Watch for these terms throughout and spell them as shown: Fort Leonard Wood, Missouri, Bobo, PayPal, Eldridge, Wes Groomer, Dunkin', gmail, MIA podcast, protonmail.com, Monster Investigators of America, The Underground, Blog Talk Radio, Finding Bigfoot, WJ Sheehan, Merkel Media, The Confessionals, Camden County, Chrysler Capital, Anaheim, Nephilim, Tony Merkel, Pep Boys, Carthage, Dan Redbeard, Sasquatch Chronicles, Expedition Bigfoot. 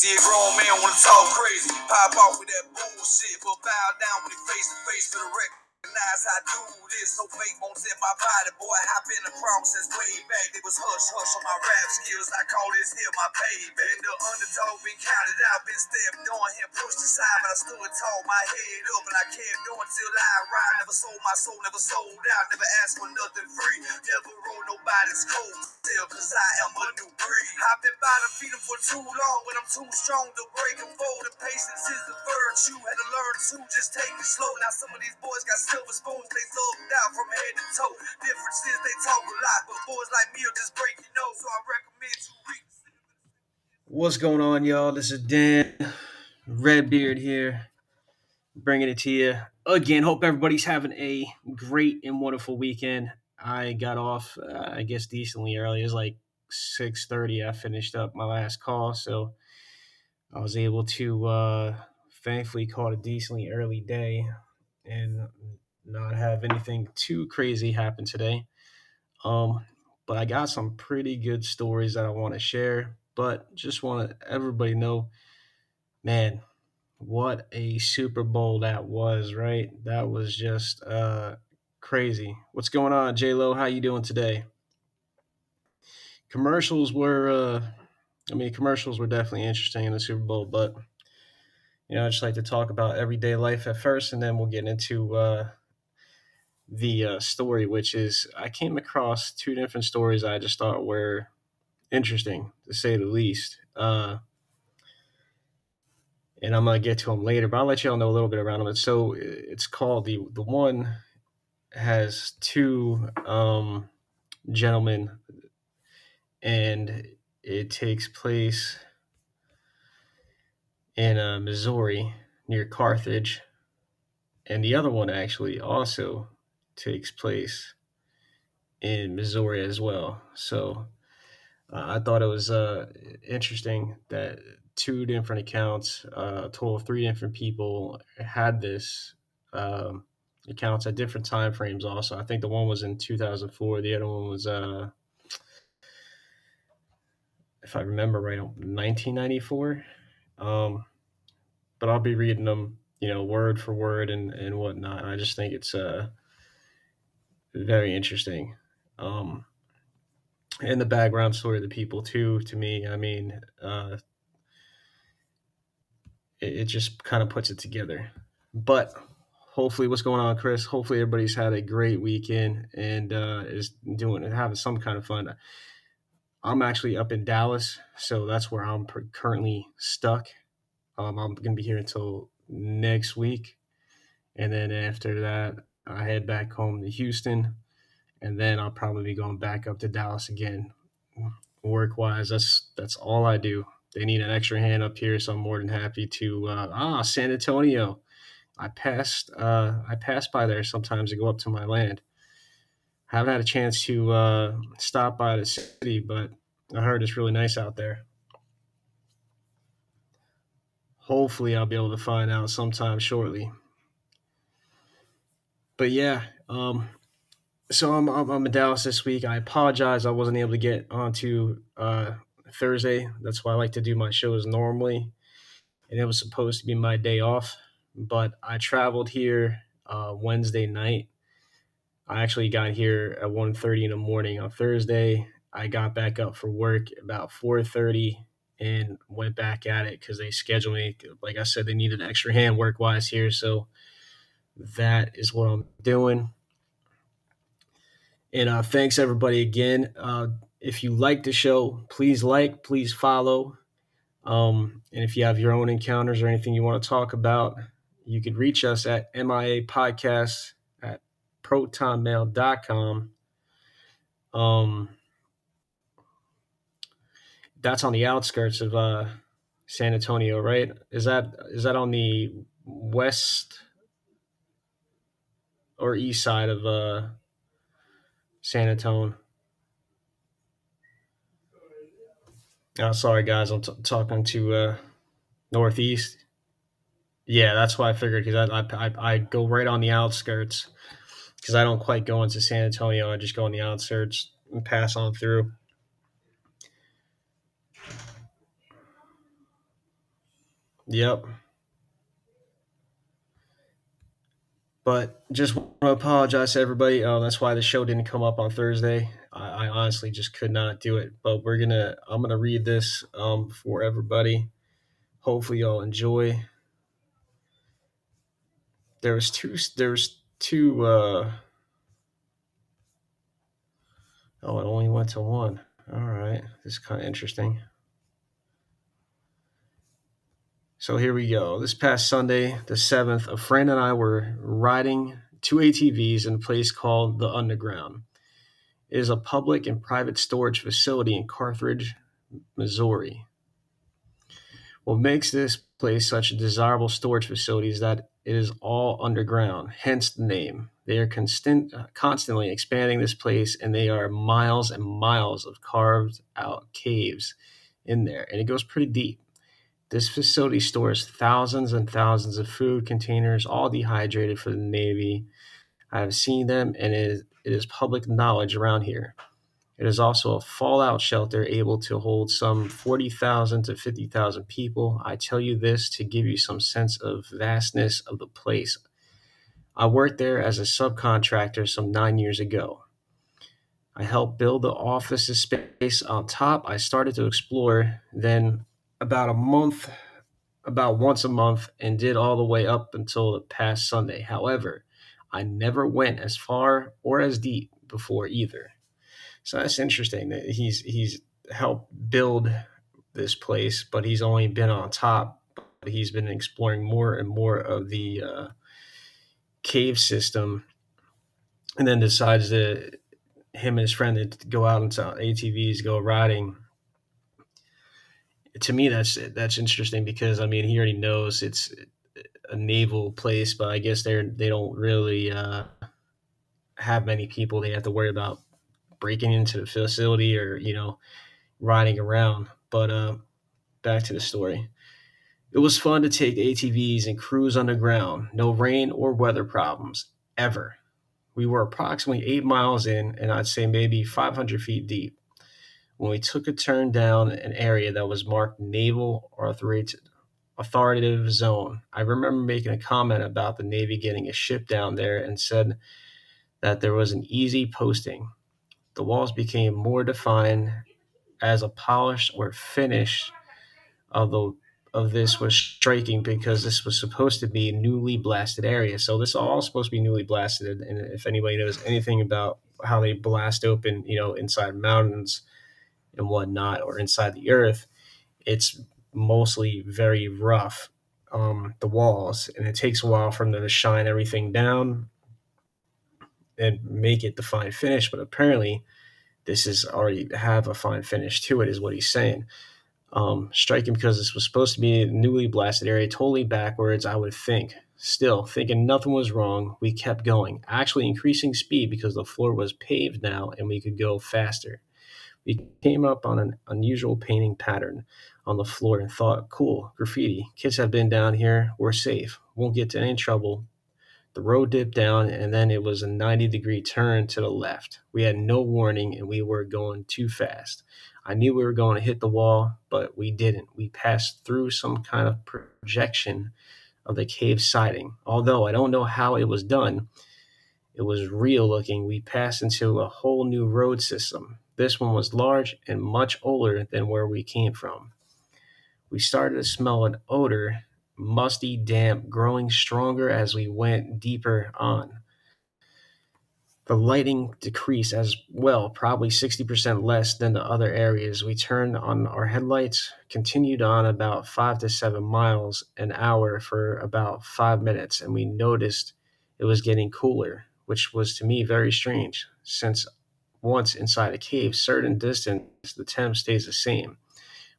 See a grown man wanna talk crazy, pop off with that bullshit, but bow down when he face to face for the record. Recognize I do this, no fake bones in my body, boy. I've been a problem since way back. They was hush hush on my rap skills. I call this here my payback. And the underdog been counted out, been stepped on him, pushed aside, but I stood tall, my head up, and I kept on till I arrived. Never sold my soul, never sold out, never asked for nothing free, never rolled nobody's coat still, cause I am a new breed. I've been by the feet for too long, but I'm too strong to break and fold. And patience is a virtue, had to learn to just take it slow. Now some of these boys got silver spoons, they thugged out from head to toe. Differences, they talk a lot, but boys like me will just break your nose. So I recommend you read. What's going on, y'all? This is Dan Redbeard here, bringing it to you again. Hope everybody's having a great and wonderful weekend. I got off, I guess, decently early. It was like 6:30. I finished up my last call, so I was able to thankfully call it a decently early day and not have anything too crazy happen today. But I got some pretty good stories that I want to share, but just want to everybody know, man, what a Super Bowl that was, right? That was just crazy. What's going on, J-Lo? How you doing today? Commercials were, commercials were definitely interesting in the Super Bowl, but you know, I just like to talk about everyday life at first, and then we'll get into the story, which is I came across two different stories I just thought were interesting, to say the least. And I'm going to get to them later, but I'll let you all know a little bit around them. So it's called, the one has two gentlemen, and it takes place in Missouri near Carthage. And the other one actually also takes place in Missouri as well. So I thought it was interesting that two different accounts, a total of three different people had this accounts at different time frames also. I think the one was in 2004. The other one was, if I remember right, 1994. But I'll be reading them, you know, word for word and whatnot. I just think it's very interesting. And the background story of the people too, to me, I mean, it just kind of puts it together. But hopefully, what's going on, Chris? Hopefully everybody's had a great weekend and is doing and having some kind of fun. I'm actually up in Dallas, so that's where I'm currently stuck. I'm going to be here until next week, and then after that I head back home to Houston, and then I'll probably be going back up to Dallas again. Work wise, that's all I do. They need an extra hand up here, so I'm more than happy to San Antonio. I passed by there sometimes to go up to my land. I haven't had a chance to stop by the city, but I heard it's really nice out there. Hopefully I'll be able to find out sometime shortly. But yeah, so I'm in Dallas this week. I apologize I wasn't able to get onto Thursday. That's why I like to do my shows normally. And it was supposed to be my day off, but I traveled here Wednesday night. I actually got here at 1:30 in the morning on Thursday. I got back up for work about 4:30. And went back at it because they scheduled me. Like I said, they needed extra hand work-wise here. So that is what I'm doing. And thanks, everybody, again. If you like the show, please follow. And if you have your own encounters or anything you want to talk about, you can reach us at MIA podcast at protonmail.com. That's on the outskirts of San Antonio, right? Is that on the west or east side of San Antonio? Oh, sorry, guys. I'm talking to northeast. Yeah, that's why I figured, because I go right on the outskirts, because I don't quite go into San Antonio. I just go on the outskirts and pass on through. Yep. But just want to apologize to everybody. That's why the show didn't come up on Thursday. I honestly just could not do it. But I'm gonna read this for everybody. Hopefully y'all enjoy. There was two. It only went to one. All right, this is kind of interesting. So here we go. This past Sunday, the 7th, a friend and I were riding two ATVs in a place called The Underground. It is a public and private storage facility in Carthage, Missouri. What makes this place such a desirable storage facility is that it is all underground, hence the name. They are constantly expanding this place, and they are miles and miles of carved out caves in there, and it goes pretty deep. This facility stores thousands and thousands of food containers, all dehydrated for the Navy. I have seen them, and it is public knowledge around here. It is also a fallout shelter able to hold some 40,000 to 50,000 people. I tell you this to give you some sense of vastness of the place. I worked there as a subcontractor some 9 years ago. I helped build the office space on top. I started to explore, then about once a month, and did all the way up until the past Sunday. However, I never went as far or as deep before either. So that's interesting that he's helped build this place, but he's only been on top. But he's been exploring more and more of the cave system, and then decides that him and his friend to go out into ATVs, go riding. To me, that's interesting because, I mean, he already knows it's a naval place, but I guess they don't really have many people they have to worry about breaking into the facility or, riding around. But back to the story. It was fun to take ATVs and cruise underground. No rain or weather problems, ever. We were approximately 8 miles in, and I'd say maybe 500 feet deep, when we took a turn down an area that was marked Naval Authoritative Zone. I remember making a comment about the Navy getting a ship down there and said that there was an easy posting. The walls became more defined as a polish or finish, although of this was striking because this was supposed to be a newly blasted area. So this all supposed to be newly blasted. And if anybody knows anything about how they blast open, inside mountains and whatnot, or inside the earth, it's mostly very rough, the walls, and it takes a while for them to shine everything down and make it the fine finish. But apparently this is already have a fine finish to it, is what he's saying. Striking because this was supposed to be a newly blasted area, totally backwards, I would think. Still, thinking nothing was wrong, we kept going, actually increasing speed because the floor was paved now and we could go faster. We came up on an unusual painting pattern on the floor and thought, cool, graffiti. Kids have been down here. We're safe. Won't get to any trouble. The road dipped down, and then it was a 90-degree turn to the left. We had no warning, and we were going too fast. I knew we were going to hit the wall, but we didn't. We passed through some kind of projection of the cave siding. Although I don't know how it was done, it was real looking. We passed into a whole new road system. This one was large and much older than where we came from. We started to smell an odor, musty, damp, growing stronger as we went deeper on. The lighting decreased as well, probably 60% less than the other areas. We turned on our headlights, continued on about 5 to 7 miles an hour for about 5 minutes, and we noticed it was getting cooler, which was to me very strange, since once inside a cave, certain distance, the temp stays the same.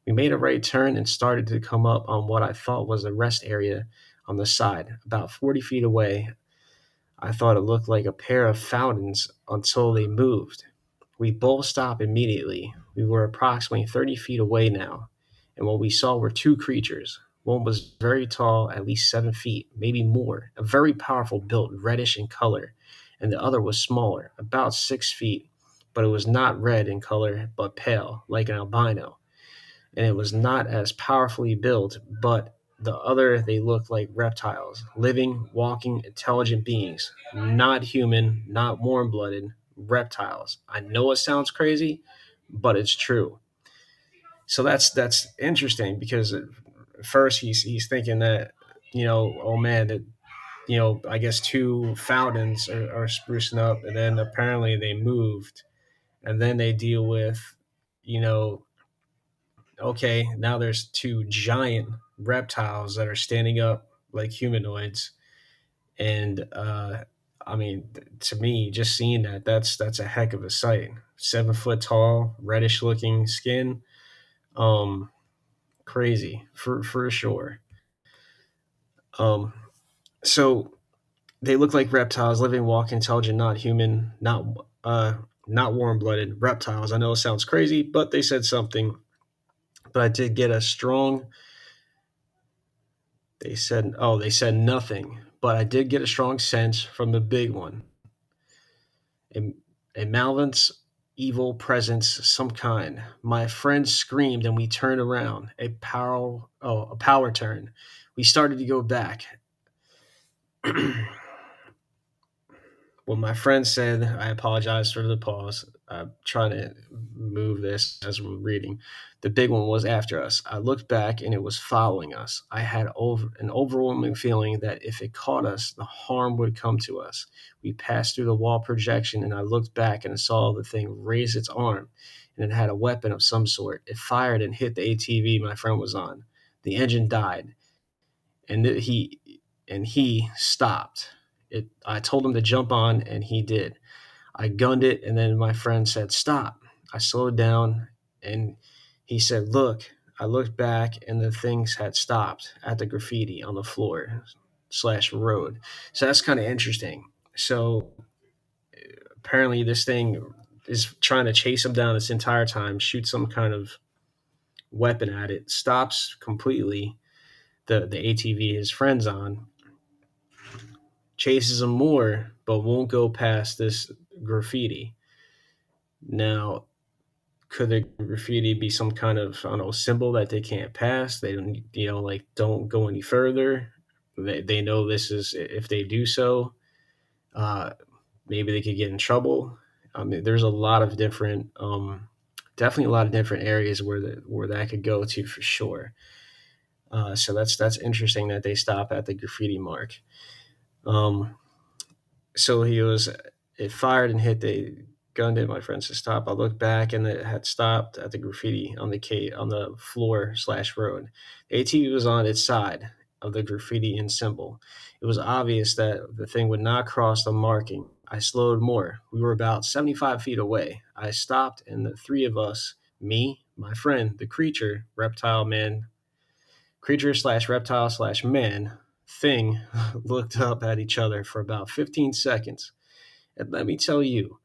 We made a right turn and started to come up on what I thought was a rest area on the side. About 40 feet away, I thought it looked like a pair of fountains until they moved. We both stopped immediately. We were approximately 30 feet away now, and what we saw were two creatures. One was very tall, at least 7 feet, maybe more, a very powerful built, reddish in color, and the other was smaller, about 6 feet. But it was not red in color, but pale, like an albino. And it was not as powerfully built, but The other, they looked like reptiles, living, walking, intelligent beings, not human, not warm-blooded, reptiles. I know it sounds crazy, but it's true. So that's interesting, because at first he's thinking that, you know, oh man, that, you know, I guess two fountains are sprucing up, and then apparently they moved, and then they deal with, you know, okay, now there's two giant reptiles that are standing up like humanoids. And I mean, to me, just seeing that's a heck of a sight. 7 foot tall, reddish looking skin. Crazy for sure. So they look like reptiles, living, walking, intelligent, not human, not warm-blooded, reptiles. I know it sounds crazy, but they said something. But I did get a strong, they said nothing, but I did get a strong sense from the big one. A malevolent, evil presence, some kind. My friend screamed and we turned around. A power turn. We started to go back. Well, my friend said, I apologize for the pause. I'm trying to move this as we're reading. The big one was after us. I looked back and it was following us. I had an overwhelming feeling that if it caught us, the harm would come to us. We passed through the wall projection and I looked back and saw the thing raise its arm, and it had a weapon of some sort. It fired and hit the ATV my friend was on. The engine died and he stopped. I told him to jump on, and he did. I gunned it, and then my friend said, stop. I slowed down, and he said, look. I looked back, and the things had stopped at the graffiti on the floor/road. So that's kind of interesting. So apparently this thing is trying to chase him down this entire time, shoot some kind of weapon at it, stops completely the ATV his friend's on, chases him more, but won't go past this graffiti. Now, could the graffiti be some kind of, I don't know, symbol that they can't pass? They don't, you know, like, don't go any further. They know this is, if they do so, maybe they could get in trouble. I mean, there's a lot of different, definitely a lot of different areas where that could go to for sure. So that's interesting that they stop at the graffiti mark. So it fired and hit the gunned it. My friend said, stop. I looked back and it had stopped at the graffiti on the floor/road. ATV was on its side of the graffiti and symbol. It was obvious that the thing would not cross the marking. I slowed more. We were about 75 feet away. I stopped, and the three of us, me, my friend, the creature, creature/reptile/man, thing, looked up at each other for about 15 seconds. And let me tell you,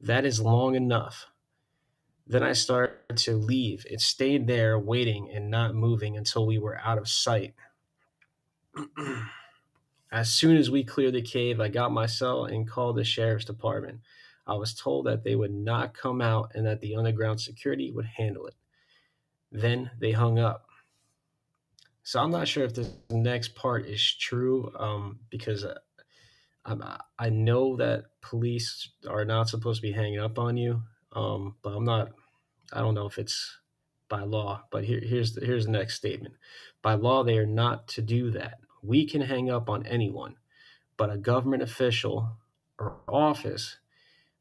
that is long enough. Then I started to leave. It stayed there waiting and not moving until we were out of sight. As soon as we cleared the cave, I got my cell and called the sheriff's department. I was told that they would not come out and that the underground security would handle it. Then they hung up. So I'm not sure if the next part is true, because I know that police are not supposed to be hanging up on you, but I don't know if it's by law, but here's the next statement. By law, they are not to do that. We can hang up on anyone, but a government official or office,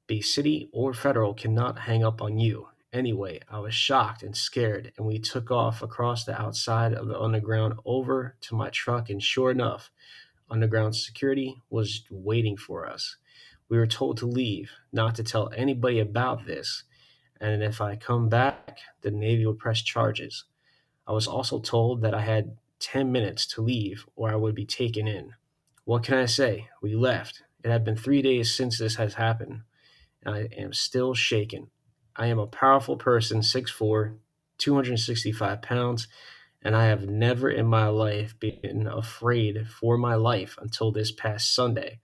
be city or federal, cannot hang up on you. Anyway, I was shocked and scared, and we took off across the outside of the underground over to my truck, and sure enough, underground security was waiting for us. We were told to leave, not to tell anybody about this, and if I come back, the Navy would press charges. I was also told that I had 10 minutes to leave or I would be taken in. What can I say? We left. It had been 3 days since this has happened, and I am still shaken. I am a powerful person, 6'4", 265 pounds, and I have never in my life been afraid for my life until this past Sunday.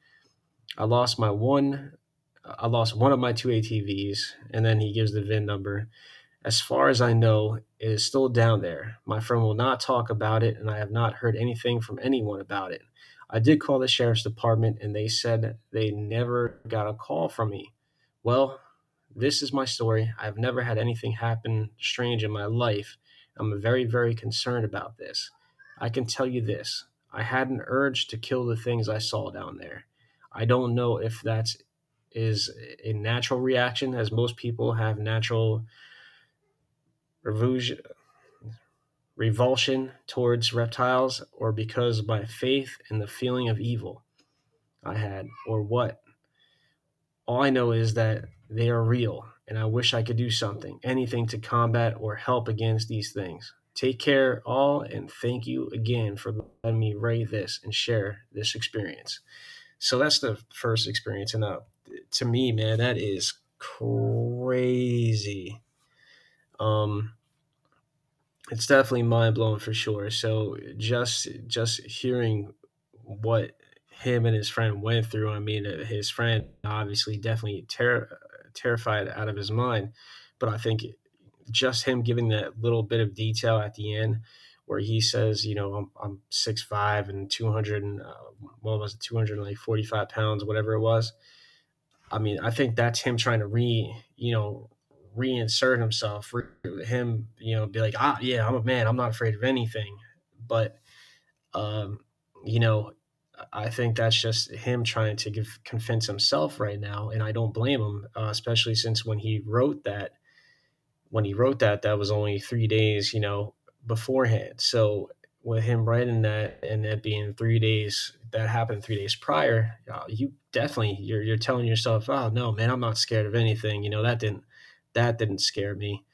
I lost one of my two ATVs, and then he gives the VIN number. as far as I know, it is still down there. My friend will not talk about it, and I have not heard anything from anyone about it. I did call the sheriff's department, and they said they never got a call from me. Well, this is my story. I've never had anything happen strange in my life. I'm very, very concerned about this. I can tell you this. I had an urge to kill the things I saw down there. I don't know if that is a natural reaction, as most people have natural revulsion towards reptiles, or because of my faith in the feeling of evil I had, or what. All I know is that they are real, and I wish I could do something, anything to combat or help against these things. Take care all, and thank you again for letting me write this and share this experience. So that's the first experience. And to me, man, that is crazy. It's definitely mind-blowing for sure. So just hearing what him and his friend went through, I mean, his friend obviously definitely terrified out of his mind, but I think just him giving that little bit of detail at the end where he says, you know, I'm 6'5" and 245 pounds, whatever it was. I mean, I think that's him trying to reinsert himself, be like, yeah, I'm a man, I'm not afraid of anything. But, I think that's just him trying to convince himself right now. And I don't blame him, especially since when he wrote that, that was only 3 days, beforehand. So with him writing that and that being 3 days, that happened 3 days prior, you definitely, you're telling yourself, oh no, man, I'm not scared of anything. That didn't scare me.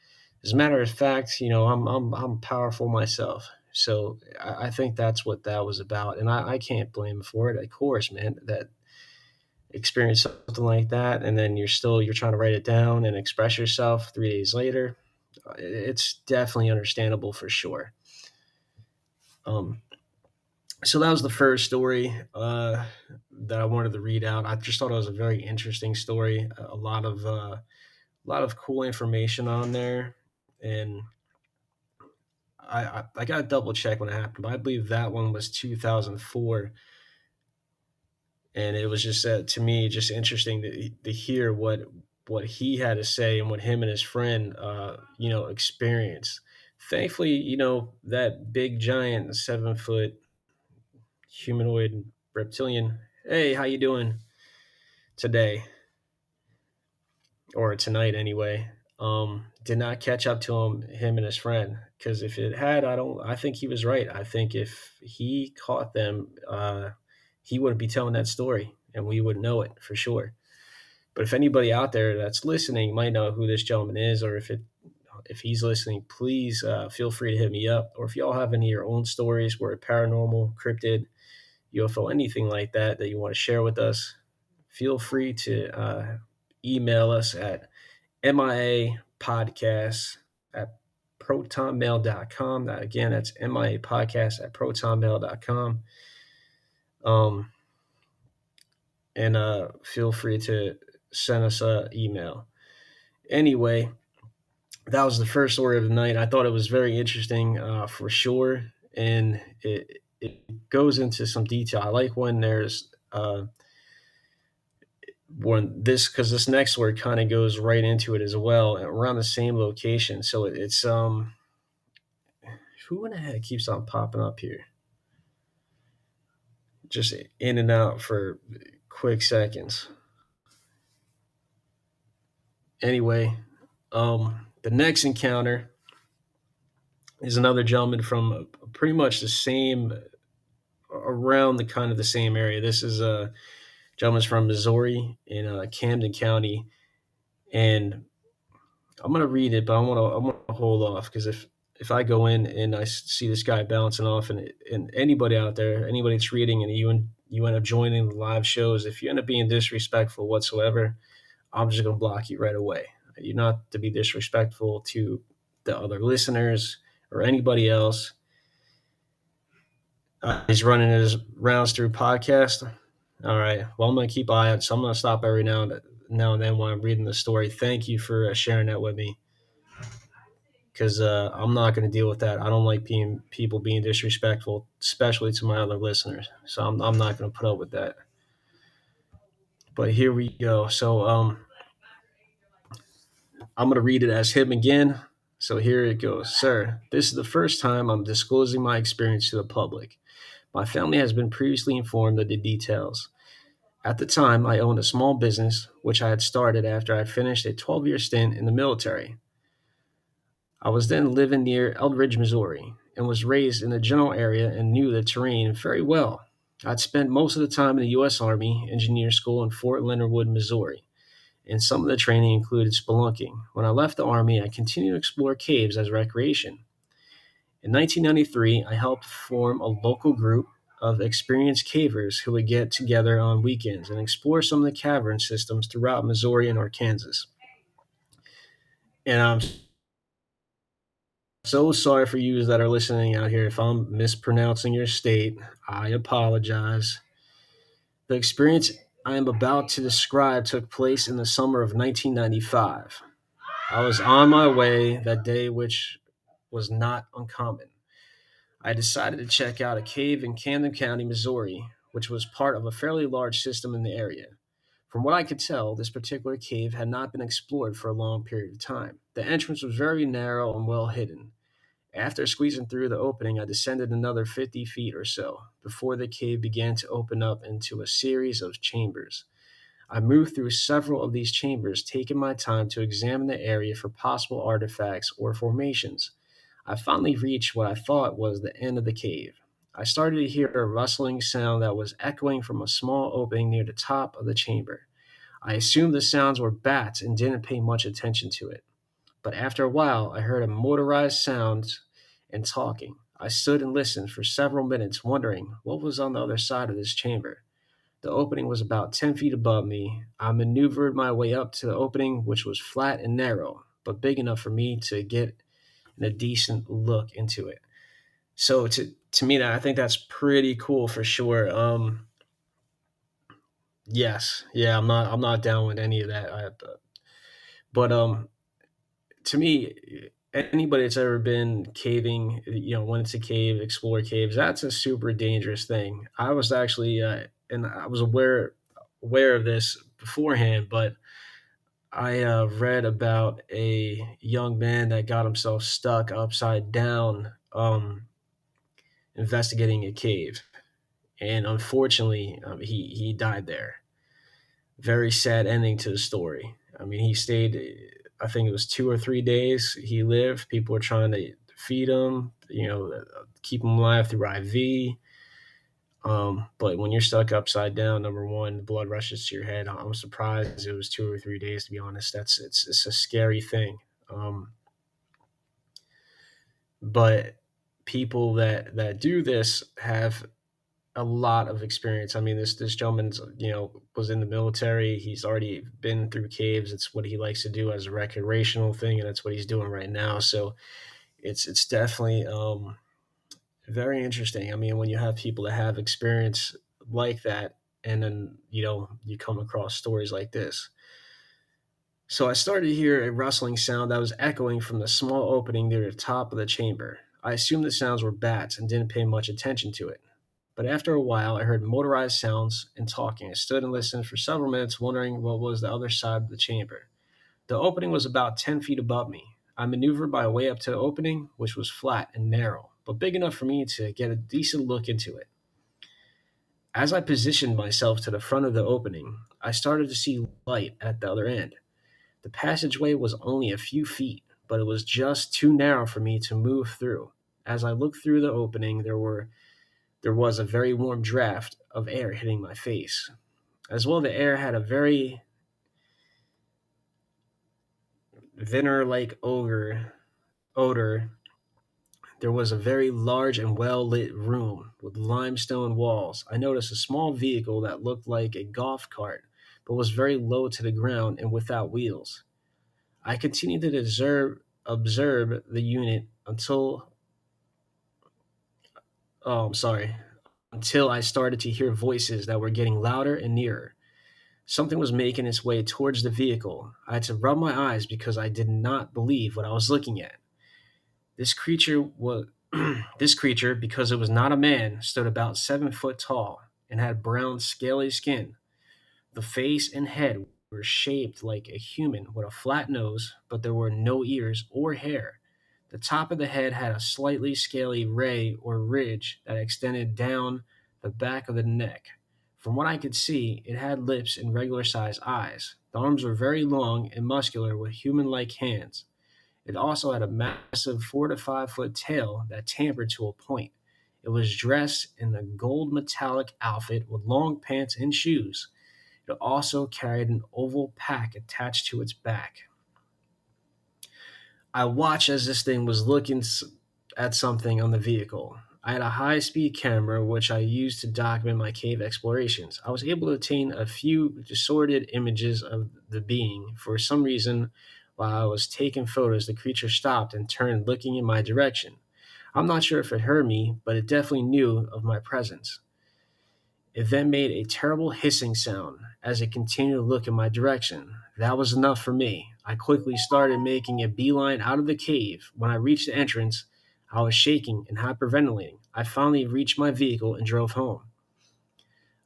As a matter of fact, I'm powerful myself. So I think that's what that was about. And I can't blame him for it. Of course, man, that experience something like that, and then you're trying to write it down and express yourself 3 days later. It's definitely understandable for sure. So that was the first story that I wanted to read out. I just thought it was a very interesting story. A lot of cool information on there, and I got to double check when it happened, but I believe that one was 2004, and it was just to me just interesting to hear what he had to say and what him and his friend experienced. Thankfully, that big giant 7-foot humanoid reptilian, hey, how you doing today? Or tonight anyway, did not catch up to him and his friend. Because if it had, I think he was right. I think if he caught them, he wouldn't be telling that story, and we would know it for sure. But if anybody out there that's listening might know who this gentleman is, or if he's listening, please feel free to hit me up. Or if y'all have any of your own stories, where paranormal, cryptid, UFO, anything like that you want to share with us, feel free to email us at MIA podcast at protonmail.com. That, again, that's MIA podcast at protonmail.com. And feel free to send us an email. Anyway, that was the first order of the night. I thought it was very interesting for sure. And it goes into some detail. I like when there's because this next word kind of goes right into it as well, and we're on the same location. So it's who in the heck keeps on popping up here, just in and out for quick seconds. Anyway, the next encounter is another gentleman from pretty much the same, around the kind of the same area. This is a gentleman's from Missouri in Camden County, and I'm gonna read it, but I want to hold off, because if I go in and I see this guy bouncing off, and anybody out there, anybody that's reading, and you end up joining the live shows, if you end up being disrespectful whatsoever, I'm just gonna block you right away. You're not to be disrespectful to the other listeners or anybody else. He's running his rounds through podcast. All right. Well, I'm going to keep an eye out. So I'm going to stop every now and then while I'm reading the story. Thank you for sharing that with me. because I'm not going to deal with that. I don't like people being disrespectful, especially to my other listeners. So I'm not going to put up with that. But here we go. So I'm going to read it as him again. So here it goes. Sir, this is the first time I'm disclosing my experience to the public. My family has been previously informed of the details. At the time, I owned a small business, which I had started after I finished a 12-year stint in the military. I was then living near Eldridge, Missouri, and was raised in the general area and knew the terrain very well. I'd spent most of the time in the U.S. Army Engineer School in Fort Leonard Wood, Missouri, and some of the training included spelunking. When I left the Army, I continued to explore caves as recreation. In 1993, I helped form a local group of experienced cavers who would get together on weekends and explore some of the cavern systems throughout Missouri and Arkansas. And I'm so sorry for you that are listening out here. If I'm mispronouncing your state, I apologize. The experience I am about to describe took place in the summer of 1995. I was on my way that day, which was not uncommon. I decided to check out a cave in Camden County, Missouri, which was part of a fairly large system in the area. From what I could tell, this particular cave had not been explored for a long period of time. The entrance was very narrow and well hidden. After squeezing through the opening, I descended another 50 feet or so before the cave began to open up into a series of chambers. I moved through several of these chambers, taking my time to examine the area for possible artifacts or formations. I finally reached what I thought was the end of the cave. I started to hear a rustling sound that was echoing from a small opening near the top of the chamber. I assumed the sounds were bats and didn't pay much attention to it. But after a while, I heard a motorized sound and talking. I stood and listened for several minutes, wondering what was on the other side of this chamber. The opening was about 10 feet above me. I maneuvered my way up to the opening, which was flat and narrow, but big enough for me to get a decent look into it. So to me, I think that's pretty cool for sure. I'm not down with any of that. To me, anybody that's ever been caving, when it's a cave, explore caves, that's a super dangerous thing. I was actually, and I was aware of this beforehand, but I read about a young man that got himself stuck upside down investigating a cave. And unfortunately, he died there. Very sad ending to the story. I mean, he stayed, I think it was 2 or 3 days he lived. People were trying to feed him, keep him alive through IV. But when you're stuck upside down, number one, the blood rushes to your head. I'm surprised it was 2 or 3 days, to be honest. It's a scary thing. But people that do this have a lot of experience. I mean, this gentleman's, was in the military. He's already been through caves. It's what he likes to do as a recreational thing, and that's what he's doing right now. So it's definitely, very interesting. I mean, when you have people that have experience like that, and then, you come across stories like this. So I started to hear a rustling sound that was echoing from the small opening near the top of the chamber. I assumed the sounds were bats and didn't pay much attention to it. But after a while, I heard motorized sounds and talking. I stood and listened for several minutes, wondering what was the other side of the chamber. The opening was about 10 feet above me. I maneuvered my way up to the opening, which was flat and narrow, but big enough for me to get a decent look into it. As I positioned myself to the front of the opening, I started to see light at the other end. The passageway was only a few feet, but it was just too narrow for me to move through. As I looked through the opening, there was a very warm draft of air hitting my face. As well, the air had a very vinegar-like odor. There was a very large and well-lit room with limestone walls. I noticed a small vehicle that looked like a golf cart, but was very low to the ground and without wheels. I continued to observe the unit until I started to hear voices that were getting louder and nearer. Something was making its way towards the vehicle. I had to rub my eyes because I did not believe what I was looking at. This creature, because it was not a man, stood about 7 foot tall and had brown, scaly skin. The face and head were shaped like a human with a flat nose, but there were no ears or hair. The top of the head had a slightly scaly ray or ridge that extended down the back of the neck. From what I could see, it had lips and regular-sized eyes. The arms were very long and muscular with human-like hands. It also had a massive 4 to 5 foot tail that tapered to a point. It was dressed in a gold metallic outfit with long pants and shoes. It also carried an oval pack attached to its back. I watched as this thing was looking at something on the vehicle. I had a high-speed camera, which I used to document my cave explorations. I was able to obtain a few distorted images of the being. For some reason, while I was taking photos, the creature stopped and turned, looking in my direction. I'm not sure if it heard me, but it definitely knew of my presence. It then made a terrible hissing sound as it continued to look in my direction. That was enough for me. I quickly started making a beeline out of the cave. When I reached the entrance, I was shaking and hyperventilating. I finally reached my vehicle and drove home.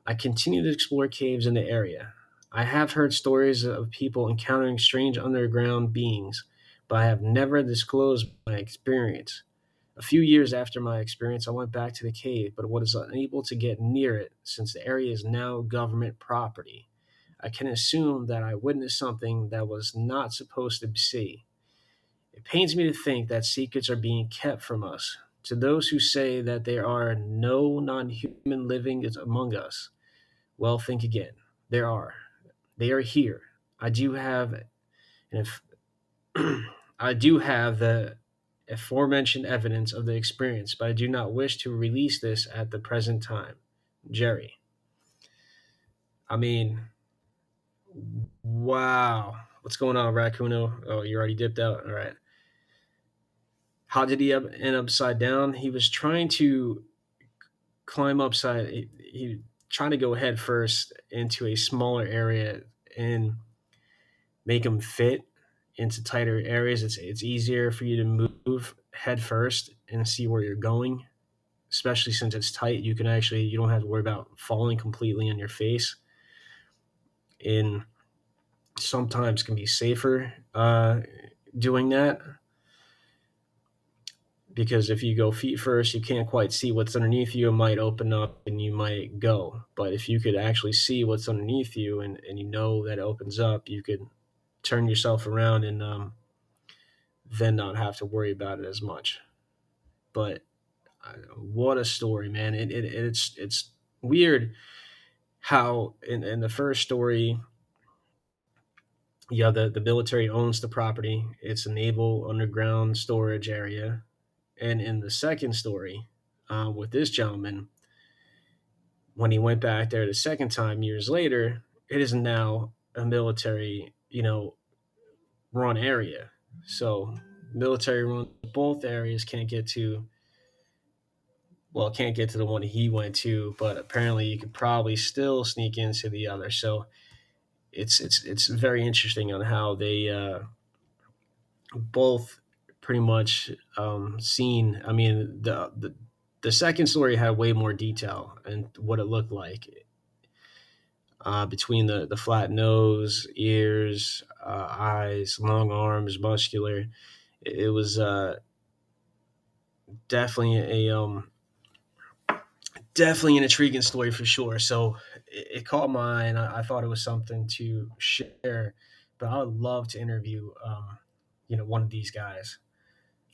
I continued to explore caves in the area. I have heard stories of people encountering strange underground beings, but I have never disclosed my experience. A few years after my experience, I went back to the cave, but was unable to get near it since the area is now government property. I can assume that I witnessed something that was not supposed to see. It pains me to think that secrets are being kept from us. To those who say that there are no non-human living among us, well, think again. There are. They are here. I do have the aforementioned evidence of the experience, but I do not wish to release this at the present time. Jerry. I mean, wow. What's going on, Raccuno? Oh, you already dipped out. All right. How did he end upside down? He was trying to climb upside. He trying to go head first into a smaller area and make him fit into tighter areas. It's easier for you to move head first and see where you're going, especially since it's tight. You don't have to worry about falling completely on your face. And sometimes can be safer doing that. Because if you go feet first, you can't quite see what's underneath you. It might open up and you might go. But if you could actually see what's underneath you and you know that it opens up, you could turn yourself around and then not have to worry about it as much. But what a story, man. It's weird how in the first story, yeah, the military owns the property. It's a naval underground storage area. And in the second story, with this gentleman, when he went back there the second time years later, it is now a military, run area. So military runs both areas, can't get to the one he went to, but apparently you could probably still sneak into the other. So it's very interesting on how they both pretty much seen. I mean, the second story had way more detail and what it looked like between the flat nose, ears, eyes, long arms, muscular. It was definitely a definitely an intriguing story for sure. So it caught my eye, and I thought it was something to share. But I would love to interview one of these guys.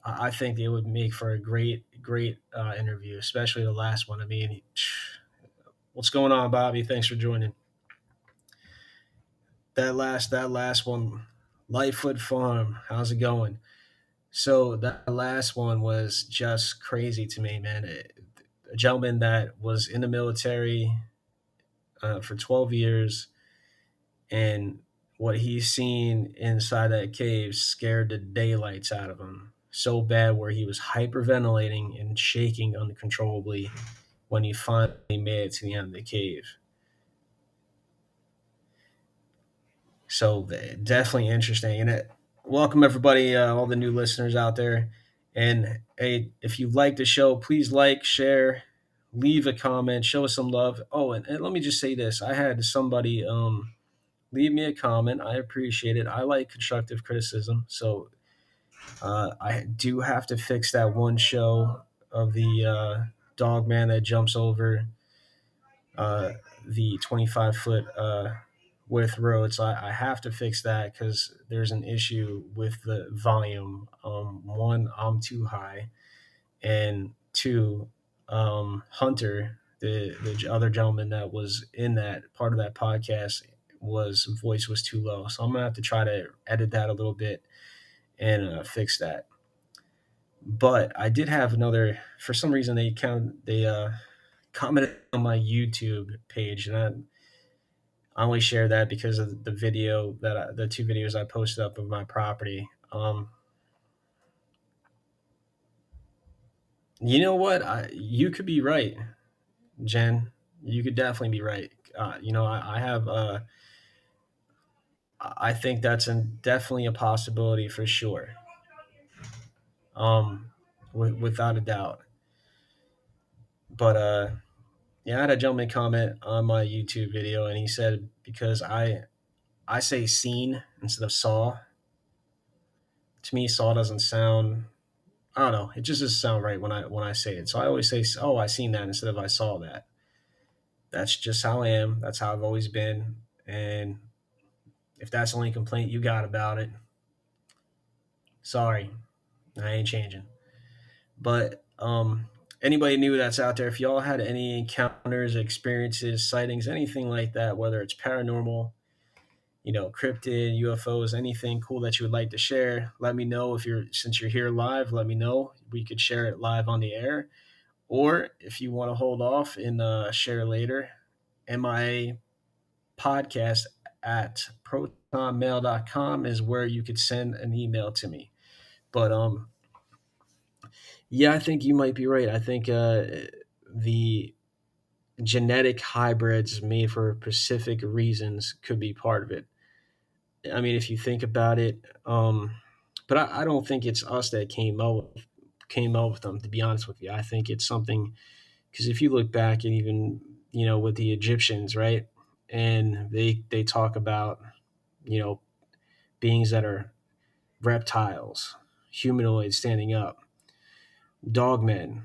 I think it would make for a great interview, especially the last one. I mean, what's going on, Bobby? Thanks for joining. That last one, Lightfoot Farm. How's it going? So that last one was just crazy to me, man. A gentleman that was in the military for 12 years, and what he's seen inside that cave scared the daylights out of him. So bad where he was hyperventilating and shaking uncontrollably when he finally made it to the end of the cave. So definitely interesting. And welcome everybody, all the new listeners out there. And if you like the show, please like, share, leave a comment, show us some love. Oh, and let me just say this. I had somebody leave me a comment. I appreciate it. I like constructive criticism. So I do have to fix that one show of the dog man that jumps over the 25-foot width road. So I have to fix that because there's an issue with the volume. One, I'm too high. And two, Hunter, the other gentleman that was in that part of that podcast, voice was too low. So I'm going to have to try to edit that a little bit and fix that. But I did have another, for some reason, they commented on my YouTube page, and I only share that because of the video the two videos I posted up of my property. You know what? You could be right, Jen. You could definitely be right. I think that's definitely a possibility for sure. Without a doubt. But, yeah, I had a gentleman comment on my YouTube video, and he said, because I say seen instead of saw. To me, saw doesn't sound, I don't know. It just doesn't sound right when I say it. So I always say, oh, I seen that instead of I saw that. That's just how I am. That's how I've always been. And if that's the only complaint you got about it, sorry, I ain't changing. But anybody new that's out there, if y'all had any encounters, experiences, sightings, anything like that, whether it's paranormal, cryptid, UFOs, anything cool that you would like to share, let me know. Since you're here live, let me know. We could share it live on the air. Or if you want to hold off and share later, MIA podcast at protonmail.com is where you could send an email to me. But, yeah, I think you might be right. I think the genetic hybrids made for specific reasons could be part of it. I mean, if you think about it, but I don't think it's us that came up with them, to be honest with you. I think it's something, because if you look back and even, with the Egyptians, right? And they talk about, beings that are reptiles, humanoids standing up, dogmen,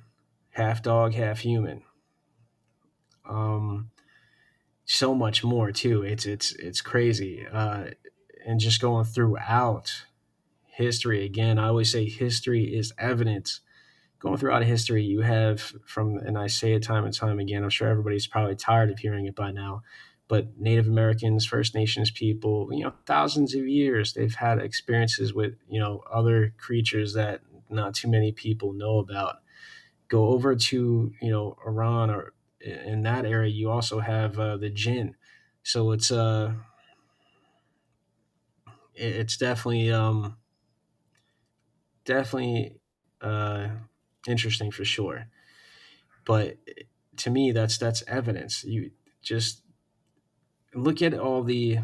half dog, half human. So much more too. It's crazy. And just going throughout history again, I always say history is evidence. Going throughout history, you have and I say it time and time again. I'm sure everybody's probably tired of hearing it by now. But Native Americans, First Nations people, thousands of years, they've had experiences with, other creatures that not too many people know about. Go over to, Iran or in that area, you also have the jinn. So it's definitely interesting for sure. But to me, that's evidence. You just look at all the,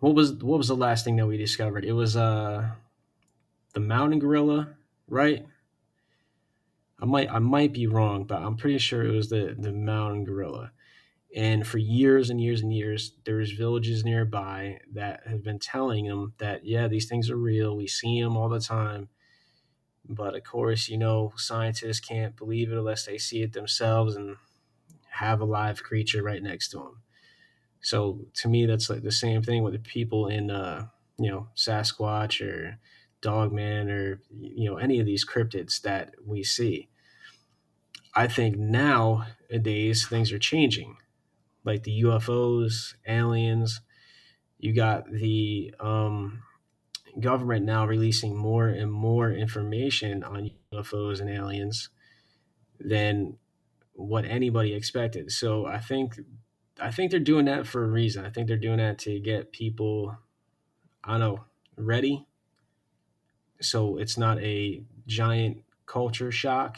what was the last thing that we discovered? It was the mountain gorilla. Right? I might be wrong, but I'm pretty sure it was the mountain gorilla. And for years and years and years, there's villages nearby that have been telling them that, yeah, these things are real. We see them all the time. But of course, scientists can't believe it unless they see it themselves and have a live creature right next to them. So to me, that's like the same thing with the people in, Sasquatch or dogman or any of these cryptids that we see. I think nowadays things are changing, like the UFOs, aliens. You got the government now releasing more and more information on UFOs and aliens than what anybody expected. So I think they're doing that for a reason. I think they're doing that to get people, I don't know, ready. So it's not a giant culture shock,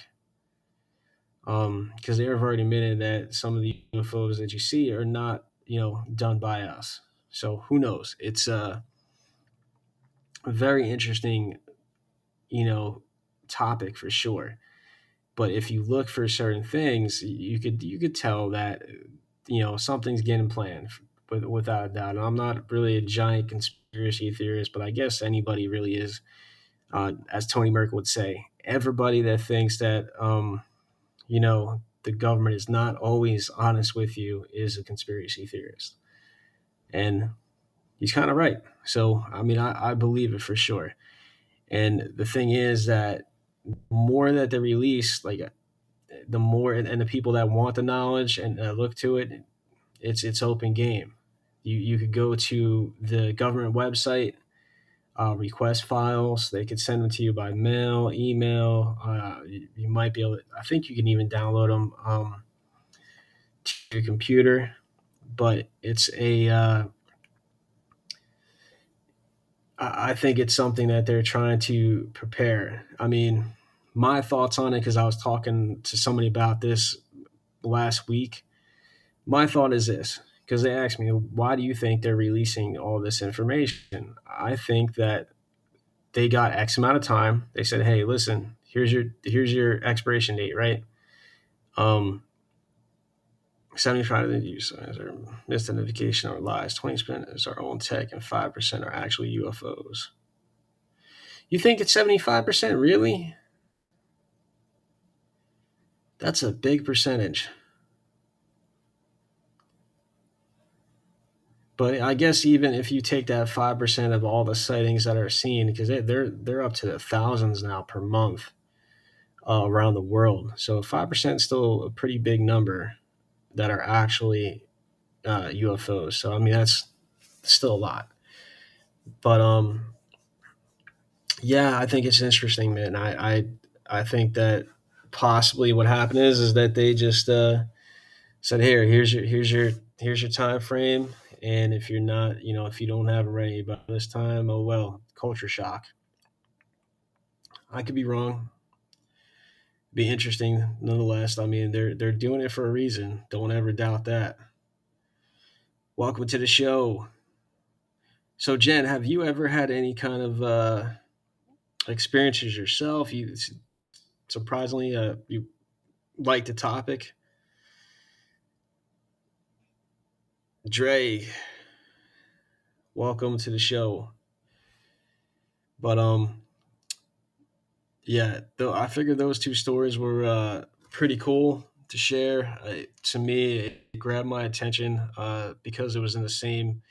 because they have already admitted that some of the UFOs that you see are not, done by us. So who knows? It's a very interesting, topic for sure. But if you look for certain things, you could tell that, you know, something's getting planned without a doubt. And I'm not really a giant conspiracy theorist, but I guess anybody really is, as Tony Merkel would say. Everybody that thinks that, you know, the government is not always honest with you is a conspiracy theorist. And he's kind of right. So, I mean, I believe it for sure. And the thing is that the more that they release, like the more, and the people that want the knowledge and look to it, it's open game. You could go to the government website, request files. They could send them to you by mail, email. You might be able to, I think you can even download them to your computer, but it's a, I think it's something that they're trying to prepare. I mean, my thoughts on it, because I was talking to somebody about this last week. My thought is this, because they asked me, why do you think they're releasing all this information? I think that they got X amount of time. They said, hey, listen, here's your expiration date, right? 75% of the users are misidentification or lies. 20% is our own tech, and 5% are actual UFOs. You think it's 75%? Really? That's a big percentage. But I guess even if you take that 5% of all the sightings that are seen, because they're up to the thousands now per month around the world. So 5% is still a pretty big number that are actually UFOs. So, I mean, that's still a lot. But, yeah, I think it's interesting, man. I think that possibly what happened is that they just said, here, here's your time frame. And if you're not, you know, if you don't have it ready by this time, oh, well, culture shock. I could be wrong. Be interesting nonetheless. I mean, they're doing it for a reason. Don't ever doubt that. Welcome to the show. So, Jen, have you ever had any kind of experiences yourself? You surprisingly you like the topic. Dre, welcome to the show. But yeah, though I figured those two stories were pretty cool to share. To me, it grabbed my attention because it was in the same,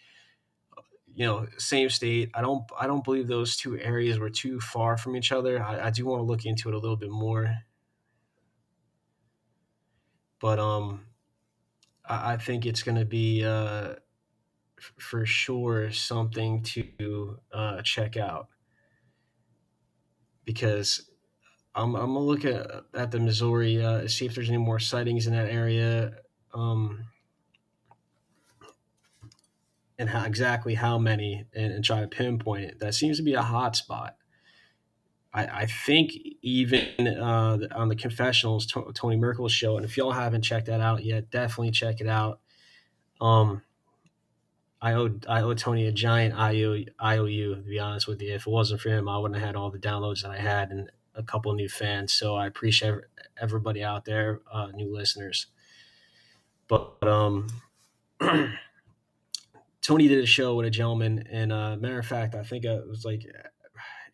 you know, same state. I don't believe those two areas were too far from each other. I do want to look into it a little bit more, but I think it's going to be for sure something to check out. Because I'm gonna look at the Missouri, see if there's any more sightings in that area, and exactly how many, and try to pinpoint it. That seems to be a hot spot. I think even on the Confessionals, Tony Merkel's show, and if y'all haven't checked that out yet, definitely check it out. I owe Tony a giant IOU, to be honest with you. If it wasn't for him, I wouldn't have had all the downloads that I had and a couple of new fans. So I appreciate everybody out there, new listeners. But Tony did a show with a gentleman, and matter of fact, I think it was like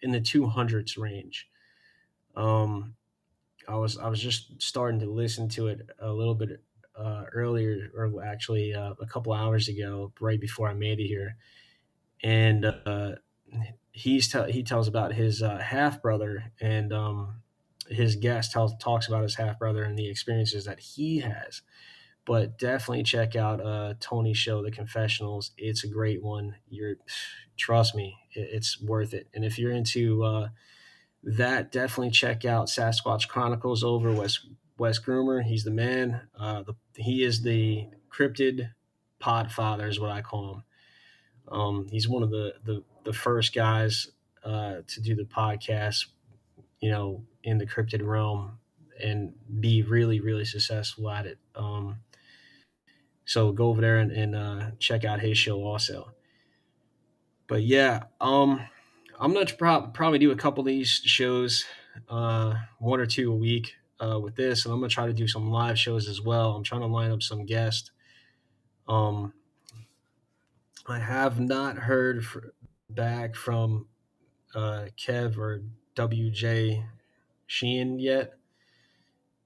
in the 200s range. I was just starting to listen to it a little bit earlier, or actually a couple hours ago, right before I made it here. And he tells about his half brother, and his guest talks about his half brother and the experiences that he has. But definitely check out Tony's show, The Confessionals. It's a great one. Trust me, it's worth it. And if you're into that, definitely check out Sasquatch Chronicles over Wes Groomer. He's the man. He is the cryptid podfather is what I call him. He's one of the first guys to do the podcast, you know, in the cryptid realm and be really, really successful at it. So go over there and check out his show also. But yeah, I'm going to probably do a couple of these shows one or two a week with this, and I'm going to try to do some live shows as well. I'm trying to line up some guests. I have not heard back from Kev or WJ Sheehan yet,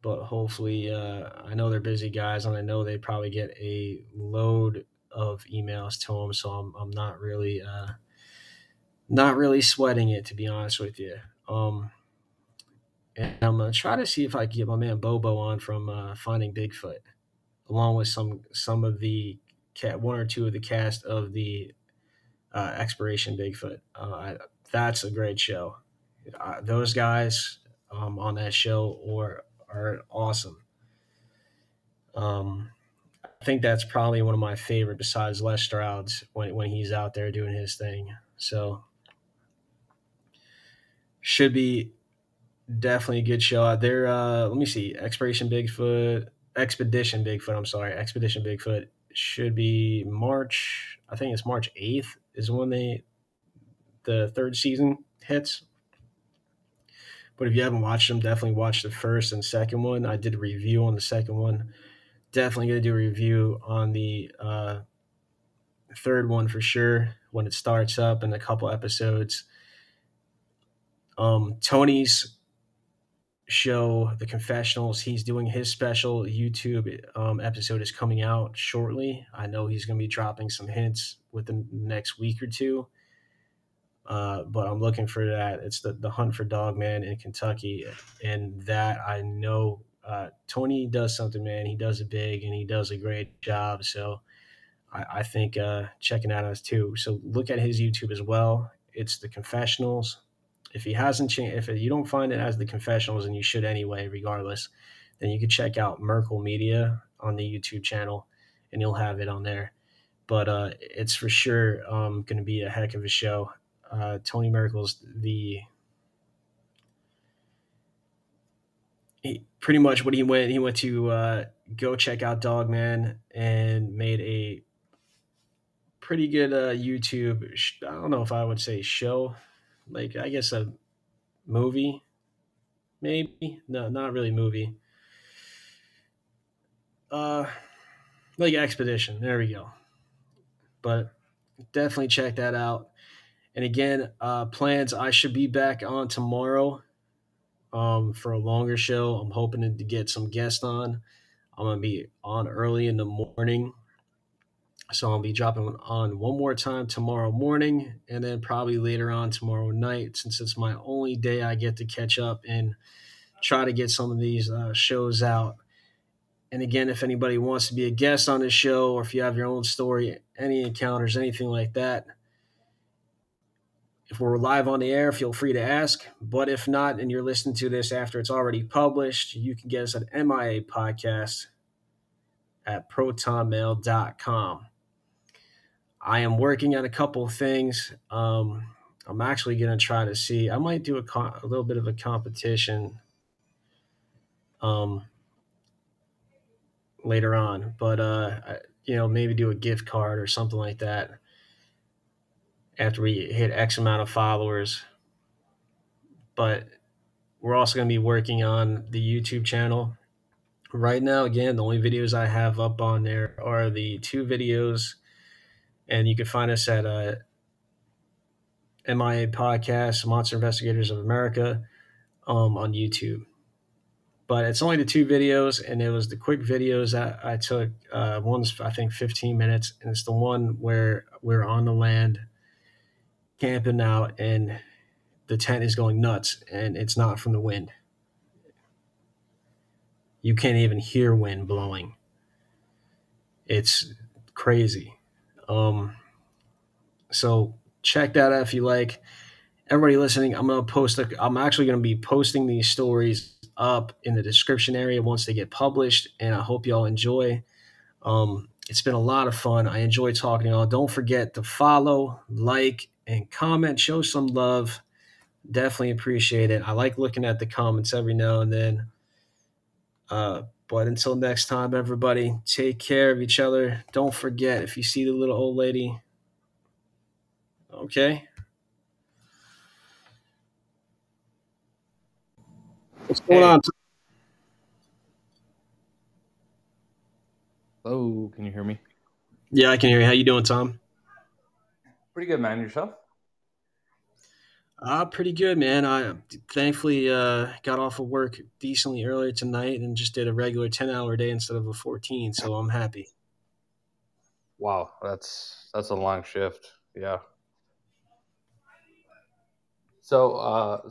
but hopefully I know they're busy guys, and I know they probably get a load of emails to them, so I'm not really sweating it, to be honest with you. And I'm going to try to see if I can get my man Bobo on from Finding Bigfoot, along with some of the one or two of the cast of the Expedition Bigfoot. That's a great show. Those guys on that show are awesome. I think that's probably one of my favorite besides Les Stroud's when he's out there doing his thing. So should be definitely a good show out there. Let me see. Expedition Bigfoot. I'm sorry. Expedition Bigfoot should be March. I think it's March 8th is when the third season hits. But if you haven't watched them, definitely watch the first and second one. I did a review on the second one. Definitely going to do a review on the third one for sure when it starts up in a couple episodes. Tony's show, The Confessionals, he's doing his special YouTube episode is coming out shortly. I know he's going to be dropping some hints within the next week or two. But I'm looking for that. It's the Hunt for Dogman in Kentucky. And that I know Tony does something, man. He does it big and he does a great job. So I think checking out us too. So look at his YouTube as well. It's The Confessionals. If he hasn't changed, if you don't find it as The Confessionals, and you should anyway, regardless, then you can check out Merkel Media on the YouTube channel and you'll have it on there. But it's for sure going to be a heck of a show. Tony Merkel's pretty much what he went to go check out Dogman and made a pretty good YouTube. I don't know if I would say show, like I guess a movie, maybe. No, not really movie. Like Expedition. There we go. But definitely check that out. And again, plans, I should be back on tomorrow for a longer show. I'm hoping to get some guests on. I'm going to be on early in the morning. So I'll be dropping on one more time tomorrow morning, and then probably later on tomorrow night, since it's my only day I get to catch up and try to get some of these shows out. And again, if anybody wants to be a guest on this show, or if you have your own story, any encounters, anything like that, if we're live on the air, feel free to ask. But if not, and you're listening to this after it's already published, you can get us at MIA podcast at protonmail.com. I am working on a couple of things. I'm actually going to try to see. I might do a little bit of a competition later on. But, maybe do a gift card or something like that. After we hit X amount of followers. But we're also going to be working on the YouTube channel. Right now, again, the only videos I have up on there are the two videos. And you can find us at MIA podcast, Monster Investigators of America, on YouTube. But it's only the two videos, and it was the quick videos that I took. One's, I think, 15 minutes, and it's the one where we're on the land camping out and the tent is going nuts, and it's not from the wind. You can't even hear wind blowing. It's crazy. So check that out if you like. Everybody listening, I'm actually going to be posting these stories up in the description area once they get published, and I hope y'all enjoy. It's been a lot of fun. I enjoy talking to y'all. Don't forget to follow, like, and comment, show some love. Definitely appreciate it. I like looking at the comments every now and then. But until next time, everybody, take care of each other. Don't forget, if you see the little old lady, okay? What's going on? Hello, can you hear me? Yeah, I can hear you. How you doing, Tom? Pretty good, man. Yourself? Pretty good, man. I thankfully got off of work decently earlier tonight and just did a regular 10-hour day instead of a 14, so I'm happy. Wow, that's a long shift. Yeah. So,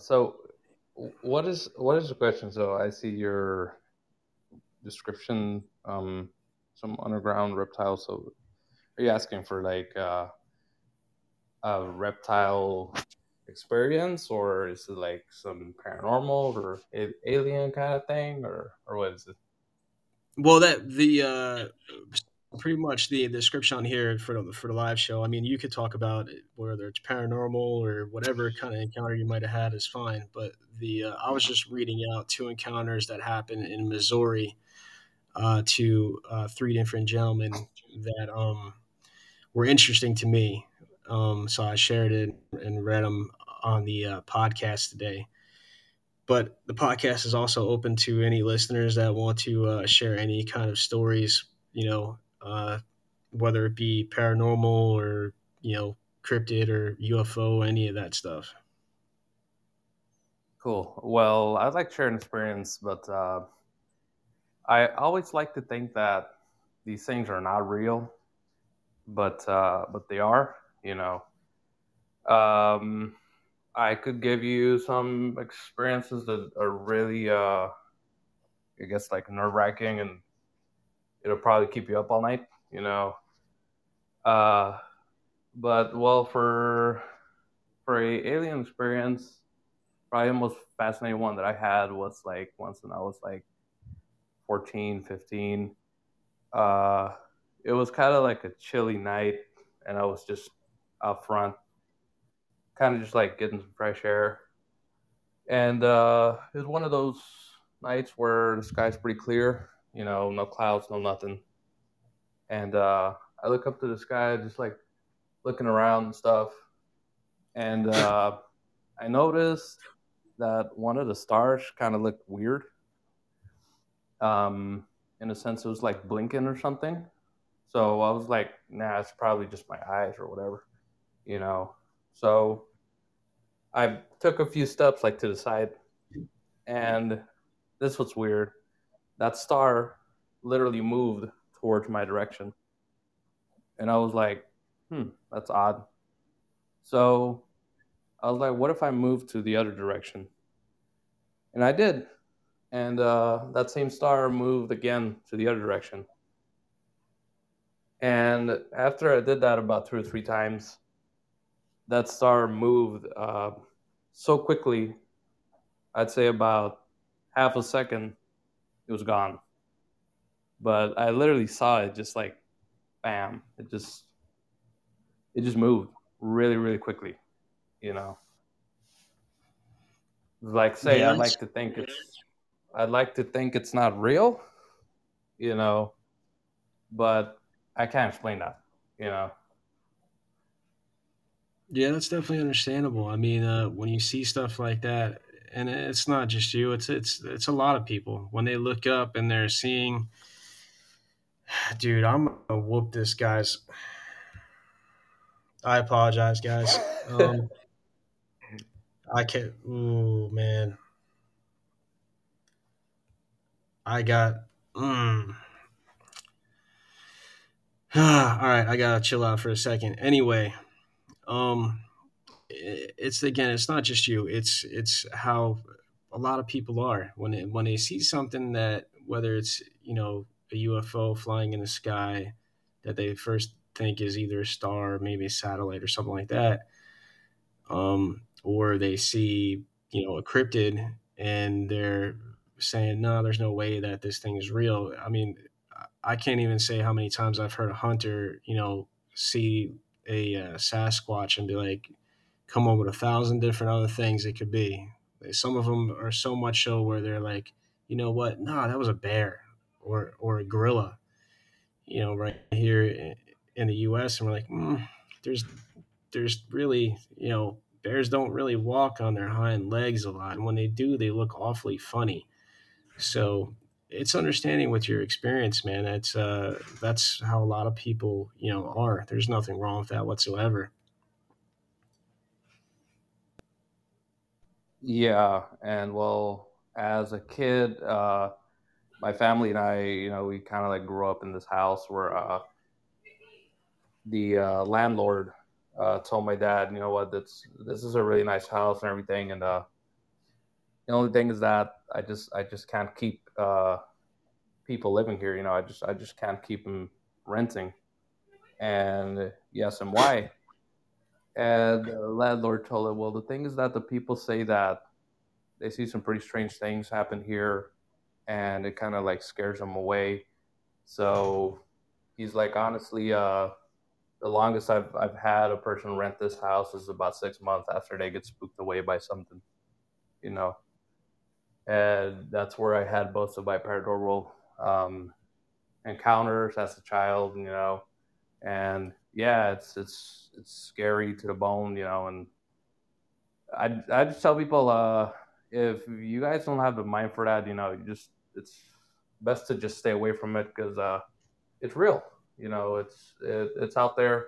what is the question? So I see your description, some underground reptiles. So are you asking for like a reptile experience, or is it like some paranormal or alien kind of thing, or what is it? Well, pretty much the description on here for the live show. I mean, you could talk about it, whether it's paranormal or whatever kind of encounter you might have had is fine. But I was just reading out two encounters that happened in Missouri to three different gentlemen that were interesting to me. So I shared it and read them on the podcast today. But the podcast is also open to any listeners that want to share any kind of stories, you know, whether it be paranormal or, you know, cryptid or UFO, any of that stuff. Cool. Well, I'd like to share an experience, but I always like to think that these things are not real, but they are, you know. I could give you some experiences that are really, I guess, like nerve-wracking, and it'll probably keep you up all night, you know. But, well, for an alien experience, probably the most fascinating one that I had was, like, once when I was, like, 14, 15. It was kind of like a chilly night, and I was just out front, kind of just, like, getting some fresh air. And it was one of those nights where the sky's pretty clear. You know, no clouds, no nothing. And I look up to the sky, just like looking around and stuff. And I noticed that one of the stars kind of looked weird. In a sense, it was like blinking or something. So I was like, nah, it's probably just my eyes or whatever, you know. So I took a few steps like to the side. And this was weird. That star literally moved towards my direction. And I was like, that's odd. So I was like, what if I move to the other direction? And I did. And that same star moved again to the other direction. And after I did that about two or three times, that star moved so quickly, I'd say about half a second, it was gone. But I literally saw it just like, bam, it just moved really, really quickly, you know. Like say, yeah, I'd like to think it's not real, you know, but I can't explain that, you know. Yeah, that's definitely understandable. I mean, when you see stuff like that, and it's not just you, it's a lot of people. When they look up and they're seeing, dude, I'm going to whoop this guy's. I apologize, guys. I can't. Ooh, man. I got. All right, I got to chill out for a second. Anyway, it's again, it's not just you. It's how a lot of people are when they see something that, whether it's, you know, a UFO flying in the sky that they first think is either a star, maybe a satellite or something like that. Or they see, you know, a cryptid and they're saying, no, there's no way that this thing is real. I mean, I can't even say how many times I've heard a hunter, you know, see a Sasquatch and be like, come up with 1,000 different other things it could be. Some of them are so much so where they're like, you know what? No, that was a bear or a gorilla, you know, right here in the U.S. And we're like, there's really, you know, Bears don't really walk on their hind legs a lot, and when they do, they look awfully funny. So it's understanding with your experience, man. It's that's how a lot of people, you know, are. There's nothing wrong with that whatsoever. Yeah, and well, as a kid, my family and I, you know, we kind of like grew up in this house where the landlord told my dad, you know what, this is a really nice house and everything, and the only thing is that I just can't keep people living here. You know, I just can't keep them renting. And yes, and why? And the landlord told him, well, the thing is that the people say that they see some pretty strange things happen here, and it kind of like scares them away. So he's like, honestly, the longest I've had a person rent this house is about 6 months after they get spooked away by something, you know. And that's where I had most of my paranormal encounters as a child, you know. And yeah, it's scary to the bone, you know. And I just tell people, if you guys don't have the mind for that, you know, it's best to just stay away from it, because it's real. You know, it's out there,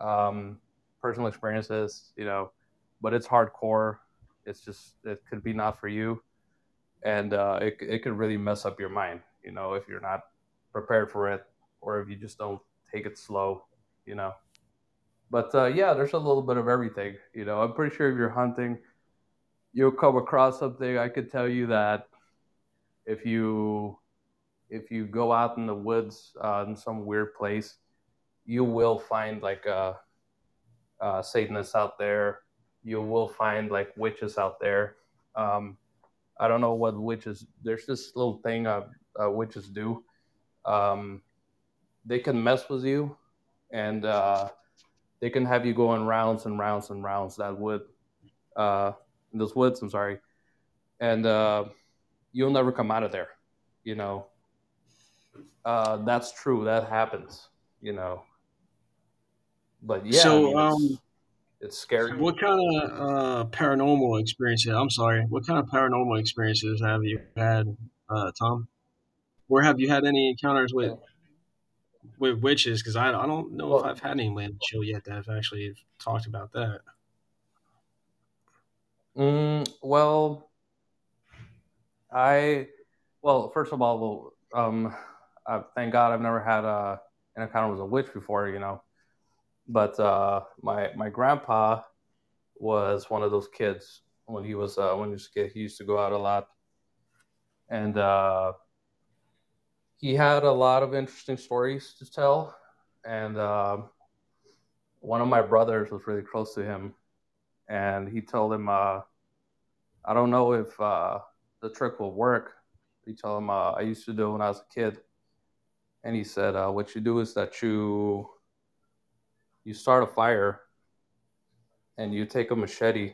personal experiences, you know, but it's hardcore. It's just, it could be not for you. And it could really mess up your mind, you know, if you're not prepared for it, or if you just don't take it slow, you know. But yeah, there's a little bit of everything, you know. I'm pretty sure if you're hunting, you'll come across something. I could tell you that if you go out in the woods in some weird place, you will find like Satanists out there. You will find like witches out there. I don't know what witches. There's this little thing witches do. They can mess with you, and they can have you going rounds and rounds and rounds those woods. I'm sorry, and you'll never come out of there, you know. That's true. That happens, you know. But yeah, so, I mean, it's scary. What kind of paranormal experiences? I'm sorry. What kind of paranormal experiences have you had, Tom? Or have you had any encounters with witches? Because I don't know if I've had any land chill yet that I've actually talked about that. Well, first of all, thank God I've never had an encounter with a witch before, you know. But my grandpa was one of those kids when he was a kid. He used to go out a lot, and he had a lot of interesting stories to tell. And one of my brothers was really close to him, and he told him, "I don't know if the trick will work." He told him, I used to do it when I was a kid. And he said, what you do is that you start a fire, and you take a machete,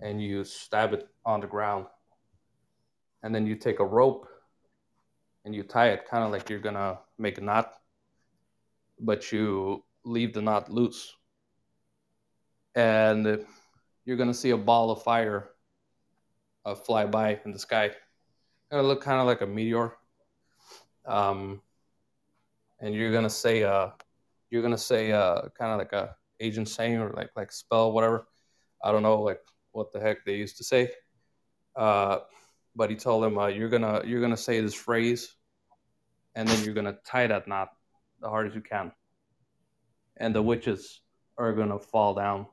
and you stab it on the ground. And then you take a rope, and you tie it kind of like you're going to make a knot, but you leave the knot loose. And you're going to see a ball of fire fly by in the sky. Gonna look kind of like a meteor, and you're gonna say kind of like a agent saying, or like spell, whatever. I don't know like what the heck they used to say, but he told him, you're gonna say this phrase, and then you're gonna tie that knot the hardest you can, and the witches are gonna fall down